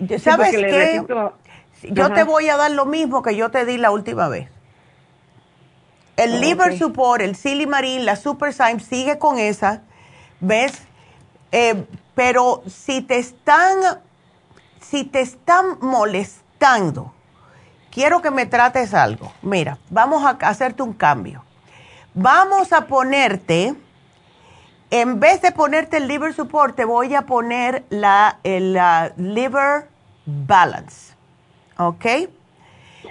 Sí, ¿sabes qué? Necesito... Yo Ajá. te voy a dar lo mismo que yo te di la última vez. El oh, Liver okay. Support, el Silimarín, la SuperZymes, sigue con esa, ¿ves? Eh, pero si te están, si te están molestando, quiero que me trates algo. Mira, vamos a hacerte un cambio. Vamos a ponerte, en vez de ponerte el Liver Support, te voy a poner la, el la Liver Balance, ¿ok?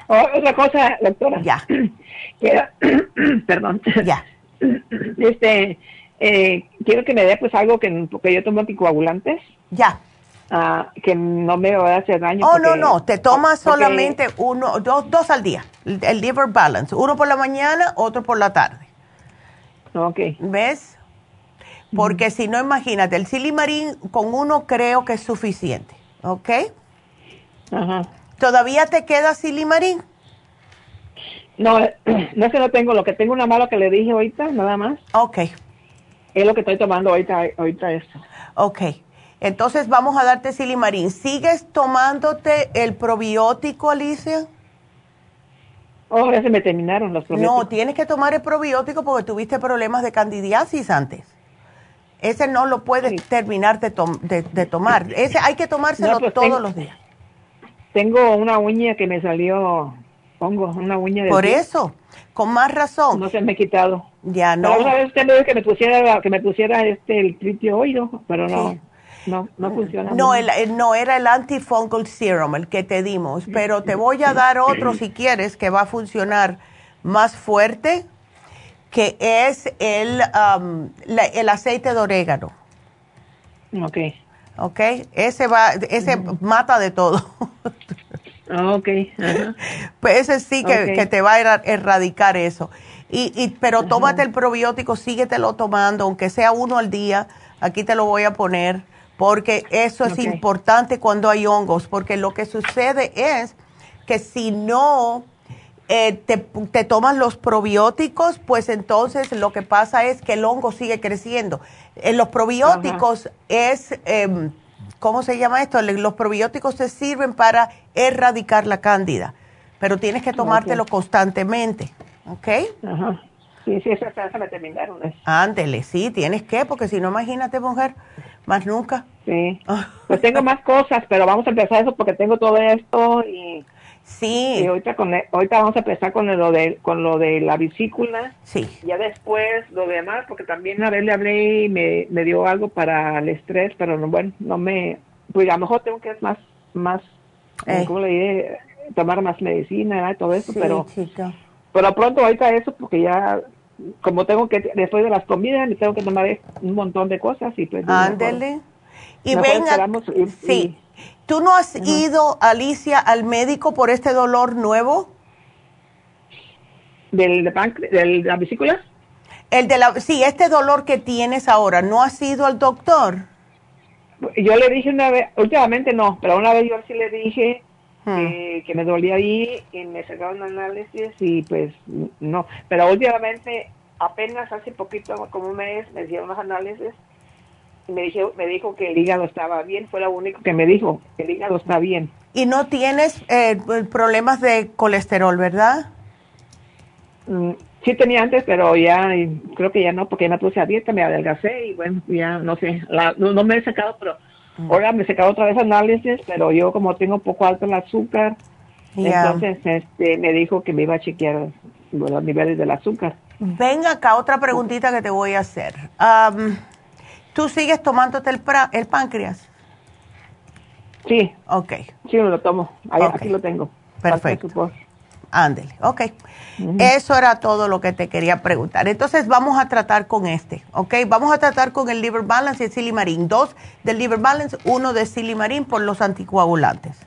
Oh, otra cosa, doctora. Ya. Quiero, perdón. Ya. Este, eh, quiero que me dé pues algo que, porque yo tomo anticoagulantes. Ya. Uh, que no me va a hacer daño. Oh, porque, no, no. Te tomas porque, solamente uno, dos, dos al día. El, el Liver Balance. Uno por la mañana, otro por la tarde. Ok. ¿Ves? Porque mm. si no, imagínate, el Silimarín con uno creo que es suficiente. ¿Ok? Ajá. ¿Todavía te queda Silimarín? No, no es que no tengo, lo que tengo una mala que le dije ahorita, nada más. Ok. Es lo que estoy tomando ahorita, ahorita esto. Ok, entonces vamos a darte Silimarín. ¿Sigues tomándote el probiótico, Alicia? Oh, ya se me terminaron los probióticos. No, tienes que tomar el probiótico porque tuviste problemas de candidiasis antes. Ese no lo puedes sí. terminar de, to de, de tomar. Ese hay que tomárselo no, pues todos tengo... los días. Tengo una uña que me salió, pongo una uña de... Por pie. Eso, con más razón. No se me ha quitado. Ya no. Pero una vez usted me dijo que me pusiera, que me pusiera este, el tritioido, pero no, sí. no, no funciona. No, el, el, no, era el antifungal serum el que te dimos, pero te voy a dar otro si quieres que va a funcionar más fuerte, que es el, um, la, el aceite de orégano. Ok. ¿Ok? Ese va, ese uh-huh. mata de todo. Ok. Uh-huh. Pues ese sí que, okay. que te va a erradicar eso. Y, y pero uh-huh. tómate el probiótico, síguetelo tomando, aunque sea uno al día. Aquí te lo voy a poner, porque eso es okay. importante cuando hay hongos, porque lo que sucede es que si no eh, te, te tomas los probióticos, pues entonces lo que pasa es que el hongo sigue creciendo. En los probióticos Ajá. es, eh, ¿cómo se llama esto? Los probióticos se sirven para erradicar la cándida, pero tienes que tomártelo okay. constantemente, ¿ok? Ajá. Sí, sí, esas me terminaron. Ándele, sí, tienes que, porque si no, imagínate, mujer, más nunca. sí. Pues tengo más cosas, pero vamos a empezar eso porque tengo todo esto y... Sí. Y ahorita, con el, ahorita vamos a empezar con el, lo de con lo de la vesícula. Sí. Ya después lo demás, porque también a ver le hablé y me, me dio algo para el estrés, pero no, bueno, no me... Pues a lo mejor tengo que es más, más eh. ¿cómo le diré? Tomar más medicina y todo eso, sí, pero... Chico. Pero pronto ahorita eso, porque ya... Como tengo que... Después de las comidas, me tengo que tomar un montón de cosas y pues... Ándele. Y venga... Ir, sí. Y, ¿Tú no has uh-huh. ido, Alicia, al médico por este dolor nuevo? ¿Del de, pancre- del, de la vesícula? El de la, sí, este dolor que tienes ahora, ¿no has ido al doctor? Yo le dije una vez, últimamente no, pero una vez yo sí le dije hmm. eh, que me dolía ahí y me sacaron análisis y pues no. Pero últimamente, apenas hace poquito, como un mes, me hicieron los análisis. Me dijo, me dijo que el hígado estaba bien, fue lo único que me dijo, que el hígado está bien. Y no tienes eh, problemas de colesterol, ¿verdad? Mm, sí tenía antes, pero ya creo que ya no, porque me puse a dieta, me adelgacé y bueno, ya no sé, la, no, no me he sacado, pero mm. ahora me he sacado otra vez análisis, pero yo como tengo un poco alto el azúcar, yeah. entonces este, me dijo que me iba a chequear los niveles del azúcar. Ven acá, otra preguntita que te voy a hacer. Um, ¿Tú sigues tomándote el, pra- el páncreas? Sí. Ok. Sí, me lo tomo. Ahí, okay. Aquí lo tengo. Perfecto. Ándele. Ok. Uh-huh. Eso era todo lo que te quería preguntar. Entonces, vamos a tratar con este, ¿ok? Vamos a tratar con el Liver Balance y el Silimarín. Dos del Liver Balance, uno de Silimarín por los anticoagulantes.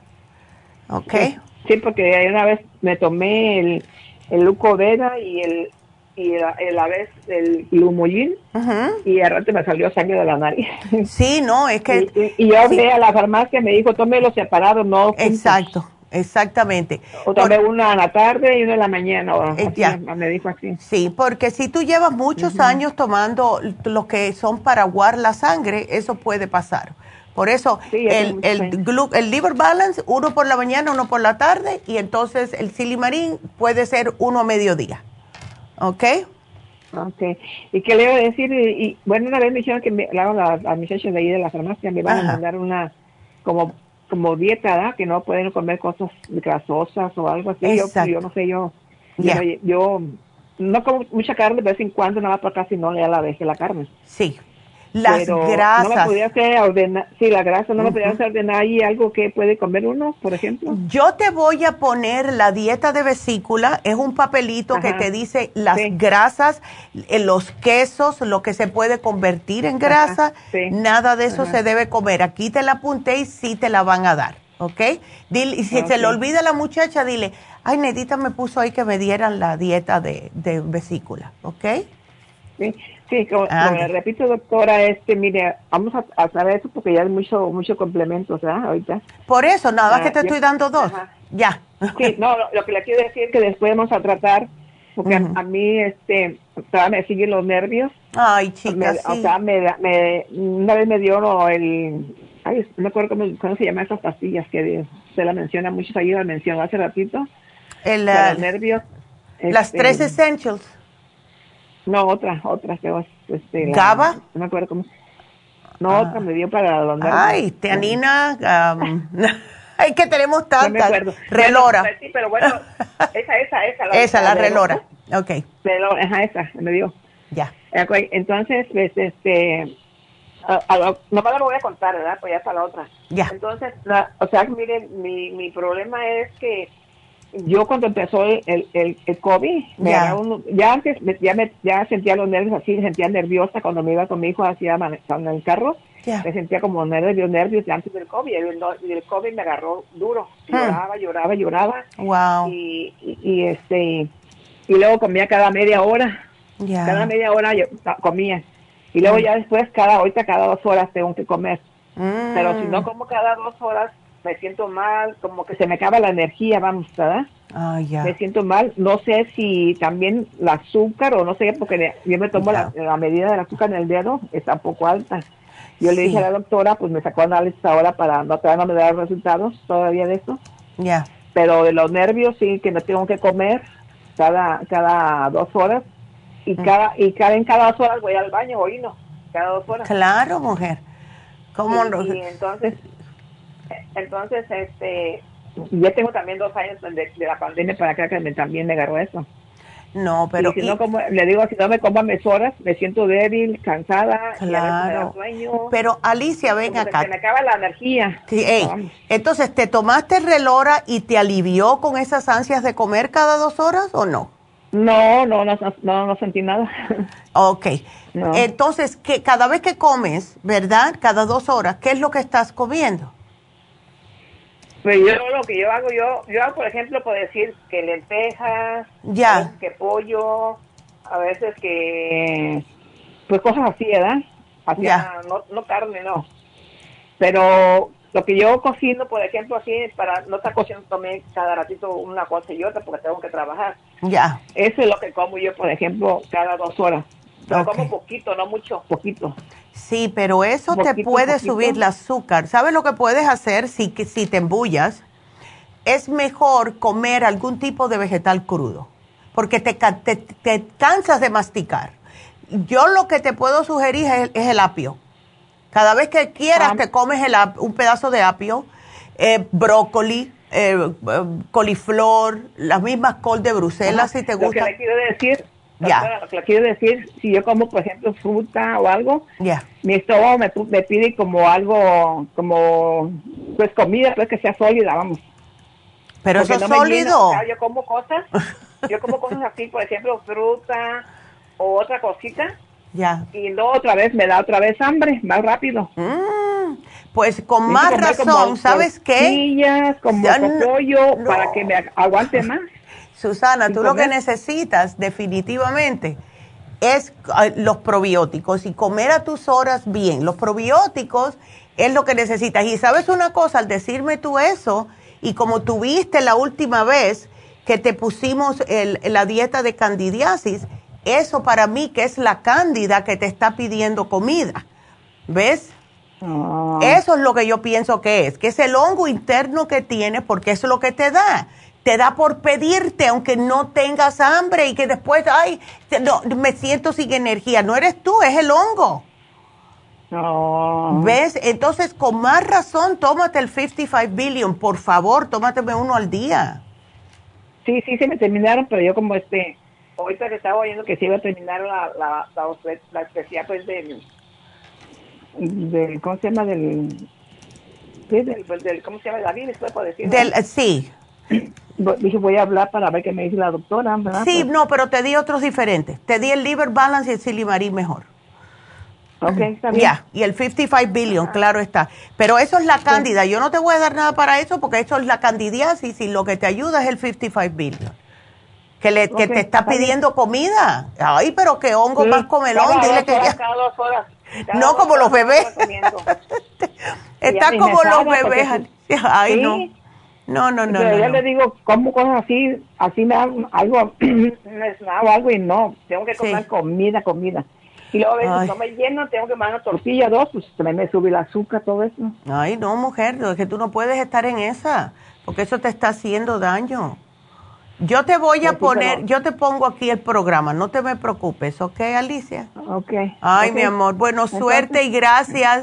¿Ok? Sí, sí, porque una vez me tomé el, el Leucovera y el... y a la, la vez el Lumulin uh-huh. y al rato me salió sangre de la nariz. Sí, no, es que... Y, y, y yo hablé sí. a la farmacia, me dijo, tómelo separado, no juntos. Exacto, exactamente. O tomé por, una a la tarde y una en la mañana, o eh, así, ya. me dijo así. Sí, porque si tú llevas muchos uh-huh. años tomando los que son para aguar la sangre, eso puede pasar. Por eso, sí, el, el, glu- el Liver Balance, uno por la mañana, uno por la tarde, y entonces el Silimarín puede ser uno a mediodía. ¿Ok? Ok. ¿Y qué le iba a decir? Y, y, bueno, una vez me dijeron que me, claro, las la muchachas de ahí de la farmacia me van Ajá. a mandar una, como como dieta, ¿verdad? Que no pueden comer cosas grasosas o algo así. Yo, yo no sé, yo, yeah. yo, yo no como mucha carne de vez en cuando, nada más por acá, si no, ya la dejé la carne. Sí. Las Pero grasas. No me podía hacer ordenar, sí, la grasa no uh-huh. me podía hacer ordenar ahí algo que puede comer uno, por ejemplo. Yo te voy a poner la dieta de vesícula, es un papelito Ajá. que te dice las sí. grasas, los quesos, lo que se puede convertir en grasa, Ajá, sí. nada de eso Ajá. se debe comer. Aquí te la apunté y sí te la van a dar, ¿ok? Dile, y si okay. se le olvida a la muchacha, dile, ay, Nedita me puso ahí que me dieran la dieta de, de vesícula, ¿ok? Sí. Sí, como, ah, como le repito, doctora, este, mire, vamos a, a saber eso porque ya hay mucho, mucho complemento, ¿verdad? Ahorita. Por eso, nada más ah, que te yo, estoy dando dos, ajá. ya. Sí, no, lo, lo que le quiero decir es que después vamos a tratar, porque uh-huh. a, a mí, este, todavía me siguen los nervios. Ay, chicas, sí. O sea, me, me, una vez me dio el, ay, no me acuerdo cómo, cómo se llaman esas pastillas que se la menciona, muchos ahí la mencionó hace ratito. El, los uh, nervios. Las este, tres essentials. No, otra, otra. Este, la, ¿Gaba? No me acuerdo cómo. No, ah. otra me dio para los nervios. Ay, Teanina. Um, es que tenemos tantas. No me acuerdo. Relora. Bueno, sí, pero bueno, esa, esa, esa. La esa, la Relora. Relora. Ok. Relora, ajá, esa, me dio. Ya. Entonces, pues, este, a, a, nomás lo voy a contar, ¿verdad? Pues ya está la otra. Ya. Entonces, la, o sea, miren, mi, mi problema es que yo cuando empezó el el, el, el COVID, me yeah. un, ya antes me, ya me ya sentía los nervios así, me sentía nerviosa cuando me iba con mi hijo hacia en el carro, yeah. me sentía como nervios, nervios de antes del COVID, el, el COVID me agarró duro, hmm. lloraba, lloraba, lloraba, wow. y, y, y este y, y luego comía cada media hora, yeah. cada media hora yo comía, y luego mm. ya después cada, ahorita cada dos horas tengo que comer, mm. pero si no como cada dos horas, me siento mal, como que se me acaba la energía, vamos, ¿verdad? Ah, ya. Me siento mal, no sé si también el azúcar o no sé, porque yo me tomo yeah. la, la medida del azúcar en el dedo, está un poco alta. Yo sí. le dije a la doctora, pues me sacó análisis ahora para no, todavía no me dar resultados todavía de esto. Ya. Yeah. Pero de los nervios sí, que no tengo que comer cada cada dos horas y mm. cada y cada en cada dos horas voy al baño, orino, cada dos horas. Claro, mujer. ¿Cómo no? Y, y entonces, entonces este, yo tengo también dos años de, de la pandemia para acá que me, también me agarró eso. No, pero... Y si y, no, como, le digo, si no me como a mis horas, me siento débil, cansada, claro, y a veces me da sueño. Pero Alicia, ven acá. Se me acaba la energía. Sí, hey, no. Entonces, ¿te tomaste Relora y te alivió con esas ansias de comer cada dos horas o no? No, no, no, no, no sentí nada. Ok. No. Entonces, que cada vez que comes, ¿verdad? Cada dos horas, ¿qué es lo que estás comiendo? Pues yo lo que yo hago, yo yo hago, por ejemplo, puedo decir que lentejas, ya, que pollo, a veces que, pues cosas así, ¿verdad? Así, no, no carne, no. Pero lo que yo cocino, por ejemplo, así, para no estar cocinando también cada ratito una cosa y otra porque tengo que trabajar. Ya. Eso es lo que como yo, por ejemplo, cada dos horas. Lo okay. como poquito, no mucho, poquito. Sí, pero eso poquito, te puede poquito. subir el azúcar. ¿Sabes lo que puedes hacer si, si te embullas? Es mejor comer algún tipo de vegetal crudo, porque te, te, te cansas de masticar. Yo lo que te puedo sugerir es, es el apio. Cada vez que quieras ah. te comes el, un pedazo de apio, eh, brócoli, eh, coliflor, las mismas col de Bruselas, ah, si te gusta. Lo que le quiero decir... Yeah. Lo que quiero decir, si yo como, por ejemplo, fruta o algo, yeah. mi estómago me, me pide como algo, como, pues comida, pues que sea sólida, vamos. Pero Porque eso no sólido. Llena, yo como cosas, yo como cosas así, por ejemplo, fruta o otra cosita, yeah. y luego otra vez me da otra vez hambre, más rápido. Mm, pues con más razón, ¿sabes qué? Tortillas, como con pollo, no. para que me aguante más. Susana, tú lo que necesitas definitivamente es los probióticos y comer a tus horas bien. Los probióticos es lo que necesitas. Y sabes una cosa, al decirme tú eso, y como tuviste la última vez que te pusimos el, la dieta de candidiasis, eso para mí que es la cándida que te está pidiendo comida, ¿ves? Oh. Eso es lo que yo pienso que es, que es el hongo interno que tienes porque eso es lo que te da. Te da por pedirte, aunque no tengas hambre y que después, ay, no, me siento sin energía. No eres tú, es el hongo. Oh. ¿Ves? Entonces, con más razón, tómate el fifty-five billion, por favor, tómateme uno al día. Sí, sí, se me terminaron, pero yo como este, ahorita que estaba oyendo que se iba a terminar la, la, la, la especial, pues, del, del, ¿cómo se llama? Del, del, del, del ¿cómo se llama? La vida, puedo decir. Del, sí. Dije, voy a hablar para ver qué me dice la doctora, ¿verdad? Sí, pues, no, pero te di otros diferentes. Te di el Liver Balance y el Silimarín mejor. Ok, está bien. Ya, yeah. Y el fifty-five billion, ah. claro está. Pero eso es la cándida. Yo no te voy a dar nada para eso porque eso es la candidiasis y lo que te ayuda es el fifty-five billion. Que, le, okay, que te está, está pidiendo bien. Comida. Ay, pero qué hongo sí, más comelón. Dile que horas, ya... Cada dos horas. Cada no, dos como horas, los bebés. Está como los bebés. Ay, sí. no. No, no, no. Pero yo no, le no. digo, como cosas así, así me hago algo, me hago algo y no, tengo que comer sí. comida, comida. Y luego a veces no me lleno, tengo que comer una tortilla, dos, pues también me sube el azúcar, todo eso. Ay, no, mujer, es que tú no puedes estar en esa, porque eso te está haciendo daño. Yo te voy a sí, poner, pero... yo te pongo aquí el programa, no te me preocupes, ¿ok, Alicia? Ok. Ay, okay. mi amor, bueno, suerte. Entonces, y gracias.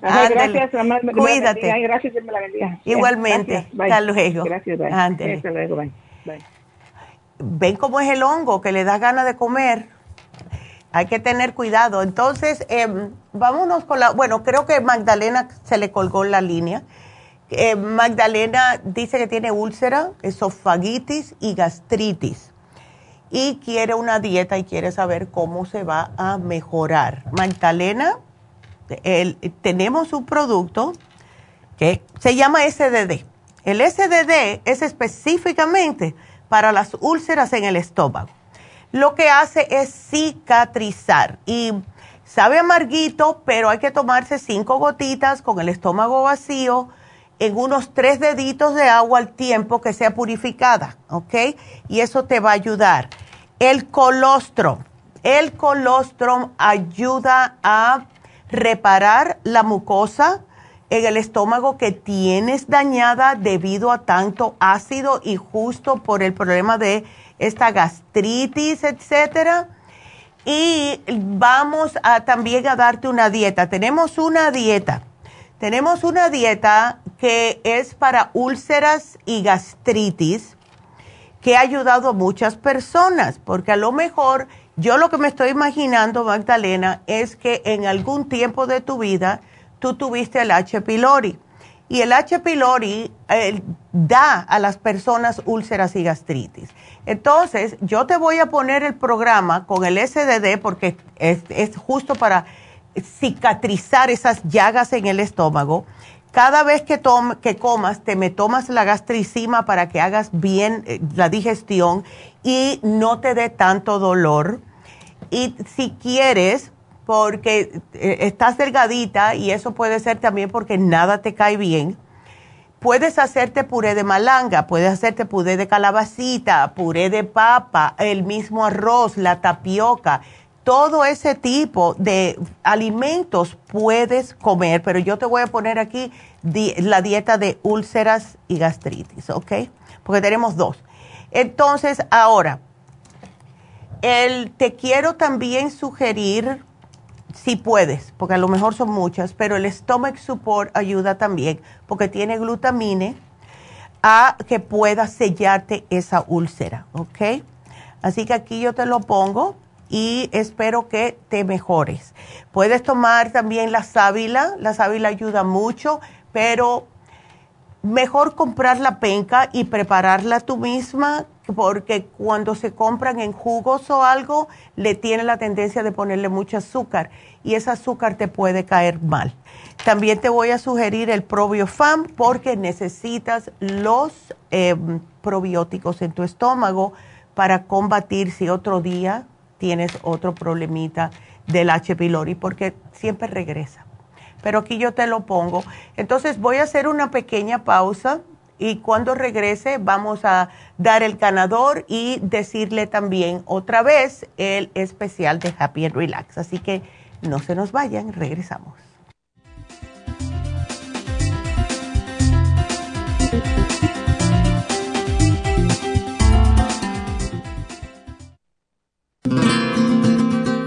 Gracias, mamá. Cuídate. Ay, gracias, Dios me la bendiga. Igualmente. Gracias, hasta luego. Gracias, bye. Ándale. Hasta luego, bye. Bye. Ven cómo es el hongo, que le da ganas de comer. Hay que tener cuidado. Entonces, eh, vámonos con la, bueno, creo que Magdalena se le colgó la línea. Eh, Magdalena dice que tiene úlcera, esofagitis y gastritis y quiere una dieta y quiere saber cómo se va a mejorar. Magdalena, el, tenemos un producto que se llama S D D. El S D D es específicamente para las úlceras en el estómago. Lo que hace es cicatrizar y sabe amarguito, pero hay que tomarse cinco gotitas con el estómago vacío, en unos tres deditos de agua al tiempo que sea purificada, ¿ok? Y eso te va a ayudar. El colostrum. El colostrum ayuda a reparar la mucosa en el estómago que tienes dañada debido a tanto ácido y justo por el problema de esta gastritis, etcétera. Y vamos a también a darte una dieta. Tenemos una dieta Tenemos una dieta que es para úlceras y gastritis, que ha ayudado a muchas personas, porque a lo mejor, yo lo que me estoy imaginando, Magdalena, es que en algún tiempo de tu vida tú tuviste el H. pylori, y el H. pylori eh, da a las personas úlceras y gastritis. Entonces, yo te voy a poner el programa con el S D D, porque es, es justo para cicatrizar esas llagas en el estómago. Cada vez que, tom- que comas, te me tomas la gastricima para que hagas bien eh, la digestión y no te dé tanto dolor. Y si quieres, porque eh, estás delgadita, y eso puede ser también porque nada te cae bien, puedes hacerte puré de malanga, puedes hacerte puré de calabacita, puré de papa, el mismo arroz, la tapioca. Todo ese tipo de alimentos puedes comer, pero yo te voy a poner aquí di- la dieta de úlceras y gastritis, ¿ok? Porque tenemos dos. Entonces, ahora, el, te quiero también sugerir, si puedes, porque a lo mejor son muchas, pero el Stomach Support ayuda también, porque tiene glutamine, a que pueda sellarte esa úlcera, ¿ok? Así que aquí yo te lo pongo. Y espero que te mejores. Puedes tomar también la sábila. La sábila ayuda mucho, pero mejor comprar la penca y prepararla tú misma, porque cuando se compran en jugos o algo, le tiene la tendencia de ponerle mucho azúcar, y ese azúcar te puede caer mal. También te voy a sugerir el probiofam, porque necesitas los eh, probióticos en tu estómago para combatir si otro día tienes otro problemita del H. pylori, porque siempre regresa. Pero aquí yo te lo pongo. Entonces voy a hacer una pequeña pausa, y cuando regrese vamos a dar el ganador y decirle también otra vez el especial de Happy and Relax. Así que no se nos vayan, regresamos.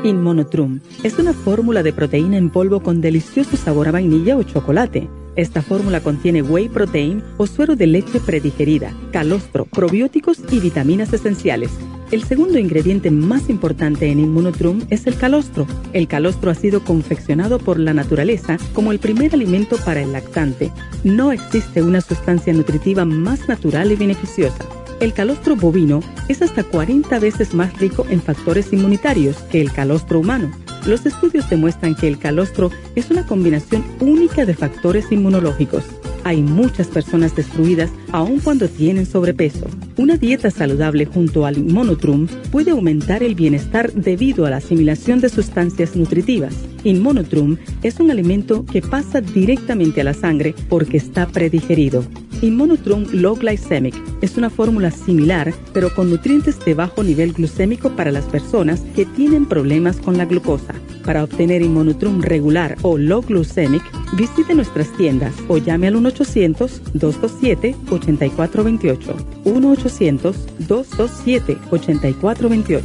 ImmunoNutrum es una fórmula de proteína en polvo con delicioso sabor a vainilla o chocolate. Esta fórmula contiene whey protein o suero de leche predigerida, calostro, probióticos y vitaminas esenciales. El segundo ingrediente más importante en ImmunoNutrum es el calostro. El calostro ha sido confeccionado por la naturaleza como el primer alimento para el lactante. No existe una sustancia nutritiva más natural y beneficiosa. El calostro bovino es hasta cuarenta veces más rico en factores inmunitarios que el calostro humano. Los estudios demuestran que el calostro es una combinación única de factores inmunológicos. Hay muchas personas destruidas aun cuando tienen sobrepeso. Una dieta saludable junto al ImmunoNutrum puede aumentar el bienestar debido a la asimilación de sustancias nutritivas. ImmunoNutrum es un alimento que pasa directamente a la sangre porque está predigerido. ImmunoNutrum Low Glycemic es una fórmula similar, pero con nutrientes de bajo nivel glucémico para las personas que tienen problemas con la glucosa. Para obtener ImmunoNutrum regular o Low Glycemic, visite nuestras tiendas o llame al uno ochocientos, dos dos siete, ocho cuatro dos ocho. uno ochocientos, dos dos siete, ocho cuatro dos ocho.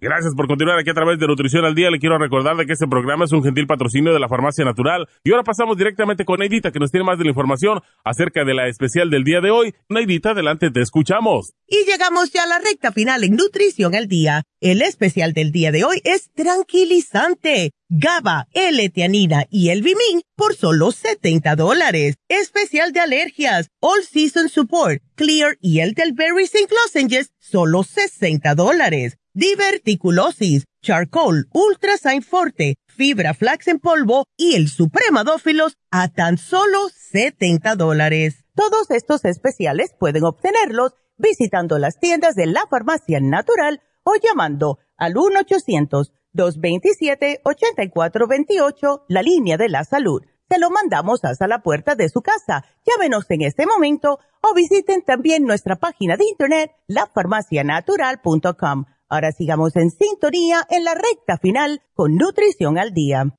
Gracias por continuar aquí a través de Nutrición al Día. Le quiero recordar de que este programa es un gentil patrocinio de la Farmacia Natural. Y ahora pasamos directamente con Neidita, que nos tiene más de la información acerca de la especial del día de hoy. Neidita, adelante, te escuchamos. Y llegamos ya a la recta final en Nutrición al Día. El especial del día de hoy es tranquilizante. Gaba, L-etianina y el Vimin por solo setenta dólares. Especial de alergias, All Season Support, Clear y Elderberry Zinc Lozenges, solo sesenta dólares. Diverticulosis, Charcoal, Ultra Sain Forte, Fibra Flax en polvo y el Supremadófilos a tan solo setenta dólares. Todos estos especiales pueden obtenerlos visitando las tiendas de La Farmacia Natural o llamando al uno ochocientos, dos dos siete, ocho cuatro dos ocho, la Línea de la Salud. Te lo mandamos hasta la puerta de su casa. Llámenos en este momento o visiten también nuestra página de internet, la farmacia natural punto com. Ahora sigamos en sintonía en la recta final con Nutrición al Día.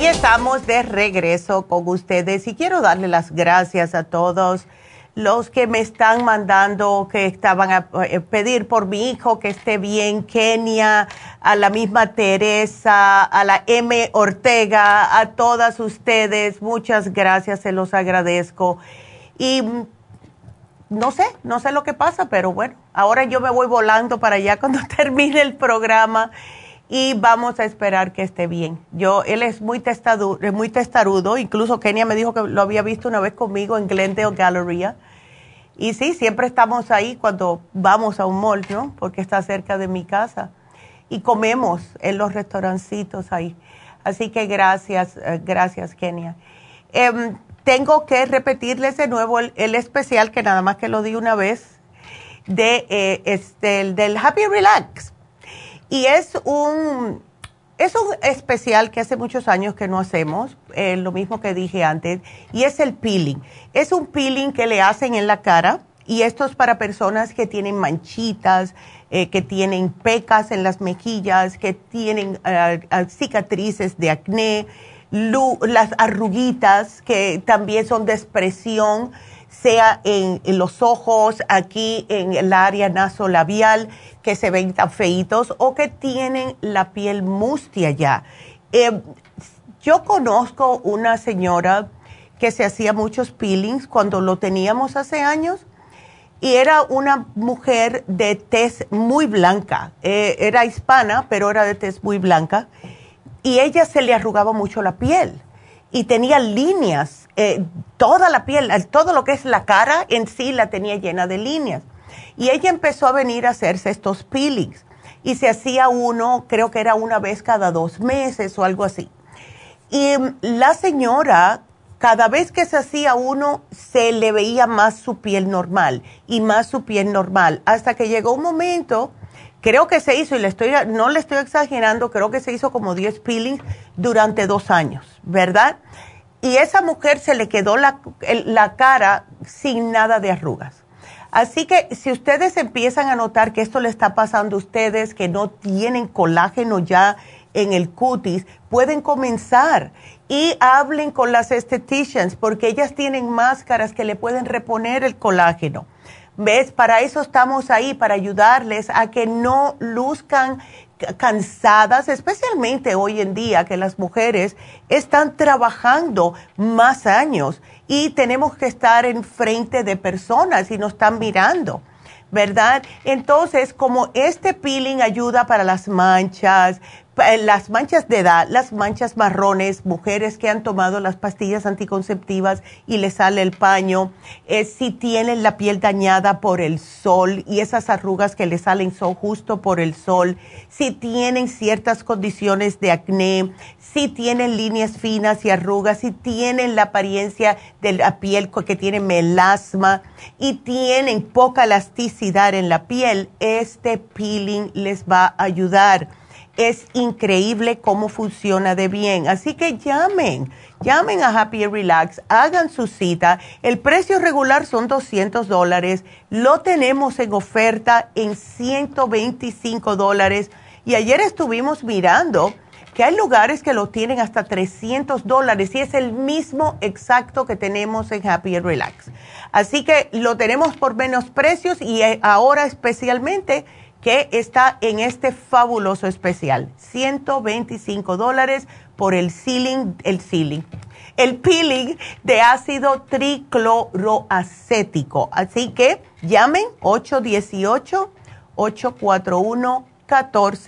Y estamos de regreso con ustedes y quiero darle las gracias a todos los que me están mandando, que estaban a pedir por mi hijo que esté bien, Kenia, a la misma Teresa, a la M. Ortega, a todas ustedes, muchas gracias, se los agradezco. Y no sé, no sé lo que pasa, pero bueno, ahora yo me voy volando para allá cuando termine el programa y vamos a esperar que esté bien. Yo, él es muy testarudo, muy testarudo, incluso Kenia me dijo que lo había visto una vez conmigo en Glendale Galleria. Y sí, siempre estamos ahí cuando vamos a un mall, ¿no? Porque está cerca de mi casa. Y comemos en los restaurancitos ahí. Así que gracias, gracias Kenia. Um, tengo que repetirles de nuevo el, el especial, que nada más que lo di una vez, de, eh, este, el del Happy and Relax. Y es un, es un especial que hace muchos años que no hacemos, eh, lo mismo que dije antes, y es el peeling. Es un peeling que le hacen en la cara, y esto es para personas que tienen manchitas, eh, que tienen pecas en las mejillas, que tienen eh, cicatrices de acné, las arruguitas que también son de expresión, sea en, en los ojos, aquí en el área nasolabial, que se ven tan feitos o que tienen la piel mustia ya. Eh, yo conozco una señora que se hacía muchos peelings cuando lo teníamos hace años y era una mujer de tez muy blanca. Eh, era hispana, pero era de tez muy blanca. Y ella se le arrugaba mucho la piel y tenía líneas, eh, toda la piel, todo lo que es la cara en sí la tenía llena de líneas. Y ella empezó a venir a hacerse estos peelings y se hacía uno, creo que era una vez cada dos meses o algo así. Y la señora, cada vez que se hacía uno, se le veía más su piel normal y más su piel normal, hasta que llegó un momento... Creo que se hizo, y le estoy, no le estoy exagerando, creo que se hizo como diez peelings durante dos años, ¿verdad? Y esa mujer se le quedó la, la cara sin nada de arrugas. Así que si ustedes empiezan a notar que esto le está pasando a ustedes, que no tienen colágeno ya en el cutis, pueden comenzar y hablen con las estheticians porque ellas tienen máscaras que le pueden reponer el colágeno. ¿Ves? Para eso estamos ahí, para ayudarles a que no luzcan cansadas, especialmente hoy en día que las mujeres están trabajando más años y tenemos que estar enfrente de personas y nos están mirando, ¿verdad? Entonces, como este peeling ayuda para las manchas, las manchas de edad, las manchas marrones, mujeres que han tomado las pastillas anticonceptivas y les sale el paño, eh, si tienen la piel dañada por el sol y esas arrugas que les salen son justo por el sol, si tienen ciertas condiciones de acné, si tienen líneas finas y arrugas, si tienen la apariencia de la piel que tiene melasma y tienen poca elasticidad en la piel, este peeling les va a ayudar. Es increíble cómo funciona de bien. Así que llamen, llamen a Happy and Relax, hagan su cita. El precio regular son doscientos dólares. Lo tenemos en oferta en ciento veinticinco dólares. Y ayer estuvimos mirando que hay lugares que lo tienen hasta trescientos dólares y es el mismo exacto que tenemos en Happy and Relax. Así que lo tenemos por menos precios y ahora especialmente que está en este fabuloso especial, ciento veinticinco dólares por el peeling, el peeling, el peeling de ácido tricloroacético. Así que llamen ocho uno ocho, ocho cuatro uno, uno cuatro dos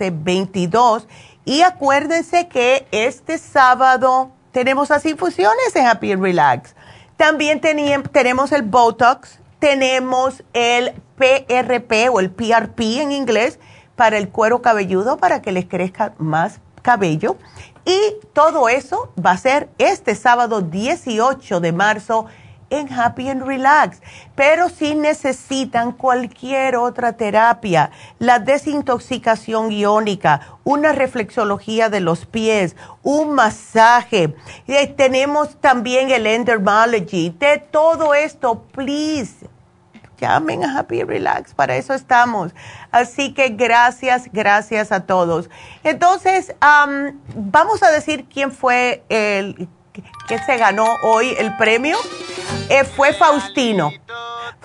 dos y acuérdense que este sábado tenemos las infusiones en Happy and Relax. También tenemos el Botox, tenemos el P R P o el P R P en inglés para el cuero cabelludo, para que les crezca más cabello. Y todo eso va a ser este sábado dieciocho de marzo en Happy and Relax. Pero si necesitan cualquier otra terapia, la desintoxicación iónica, una reflexología de los pies, un masaje, eh, tenemos también el Endermology, de todo esto, please, llamen a Happy Relax, para eso estamos. Así que gracias, gracias a todos. Entonces, um, vamos a decir quién fue el que se ganó hoy el premio. Eh, fue Faustino.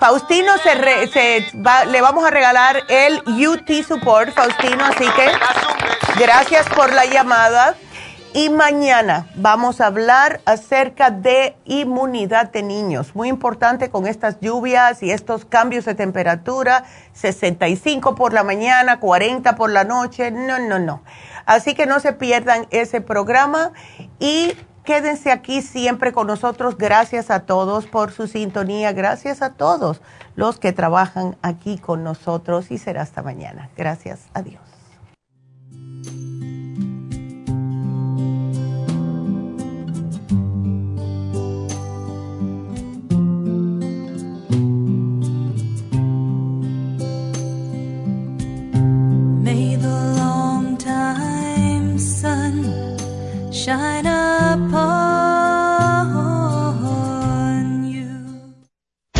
Faustino se, re, se va, le vamos a regalar el U T Support, Faustino, así que gracias por la llamada. Y mañana vamos a hablar acerca de inmunidad de niños. Muy importante con estas lluvias y estos cambios de temperatura, sesenta y cinco por la mañana, cuarenta por la noche, no, no, no. Así que no se pierdan ese programa y quédense aquí siempre con nosotros. Gracias a todos por su sintonía, gracias a todos los que trabajan aquí con nosotros y será hasta mañana. Gracias, adiós. Shine upon you.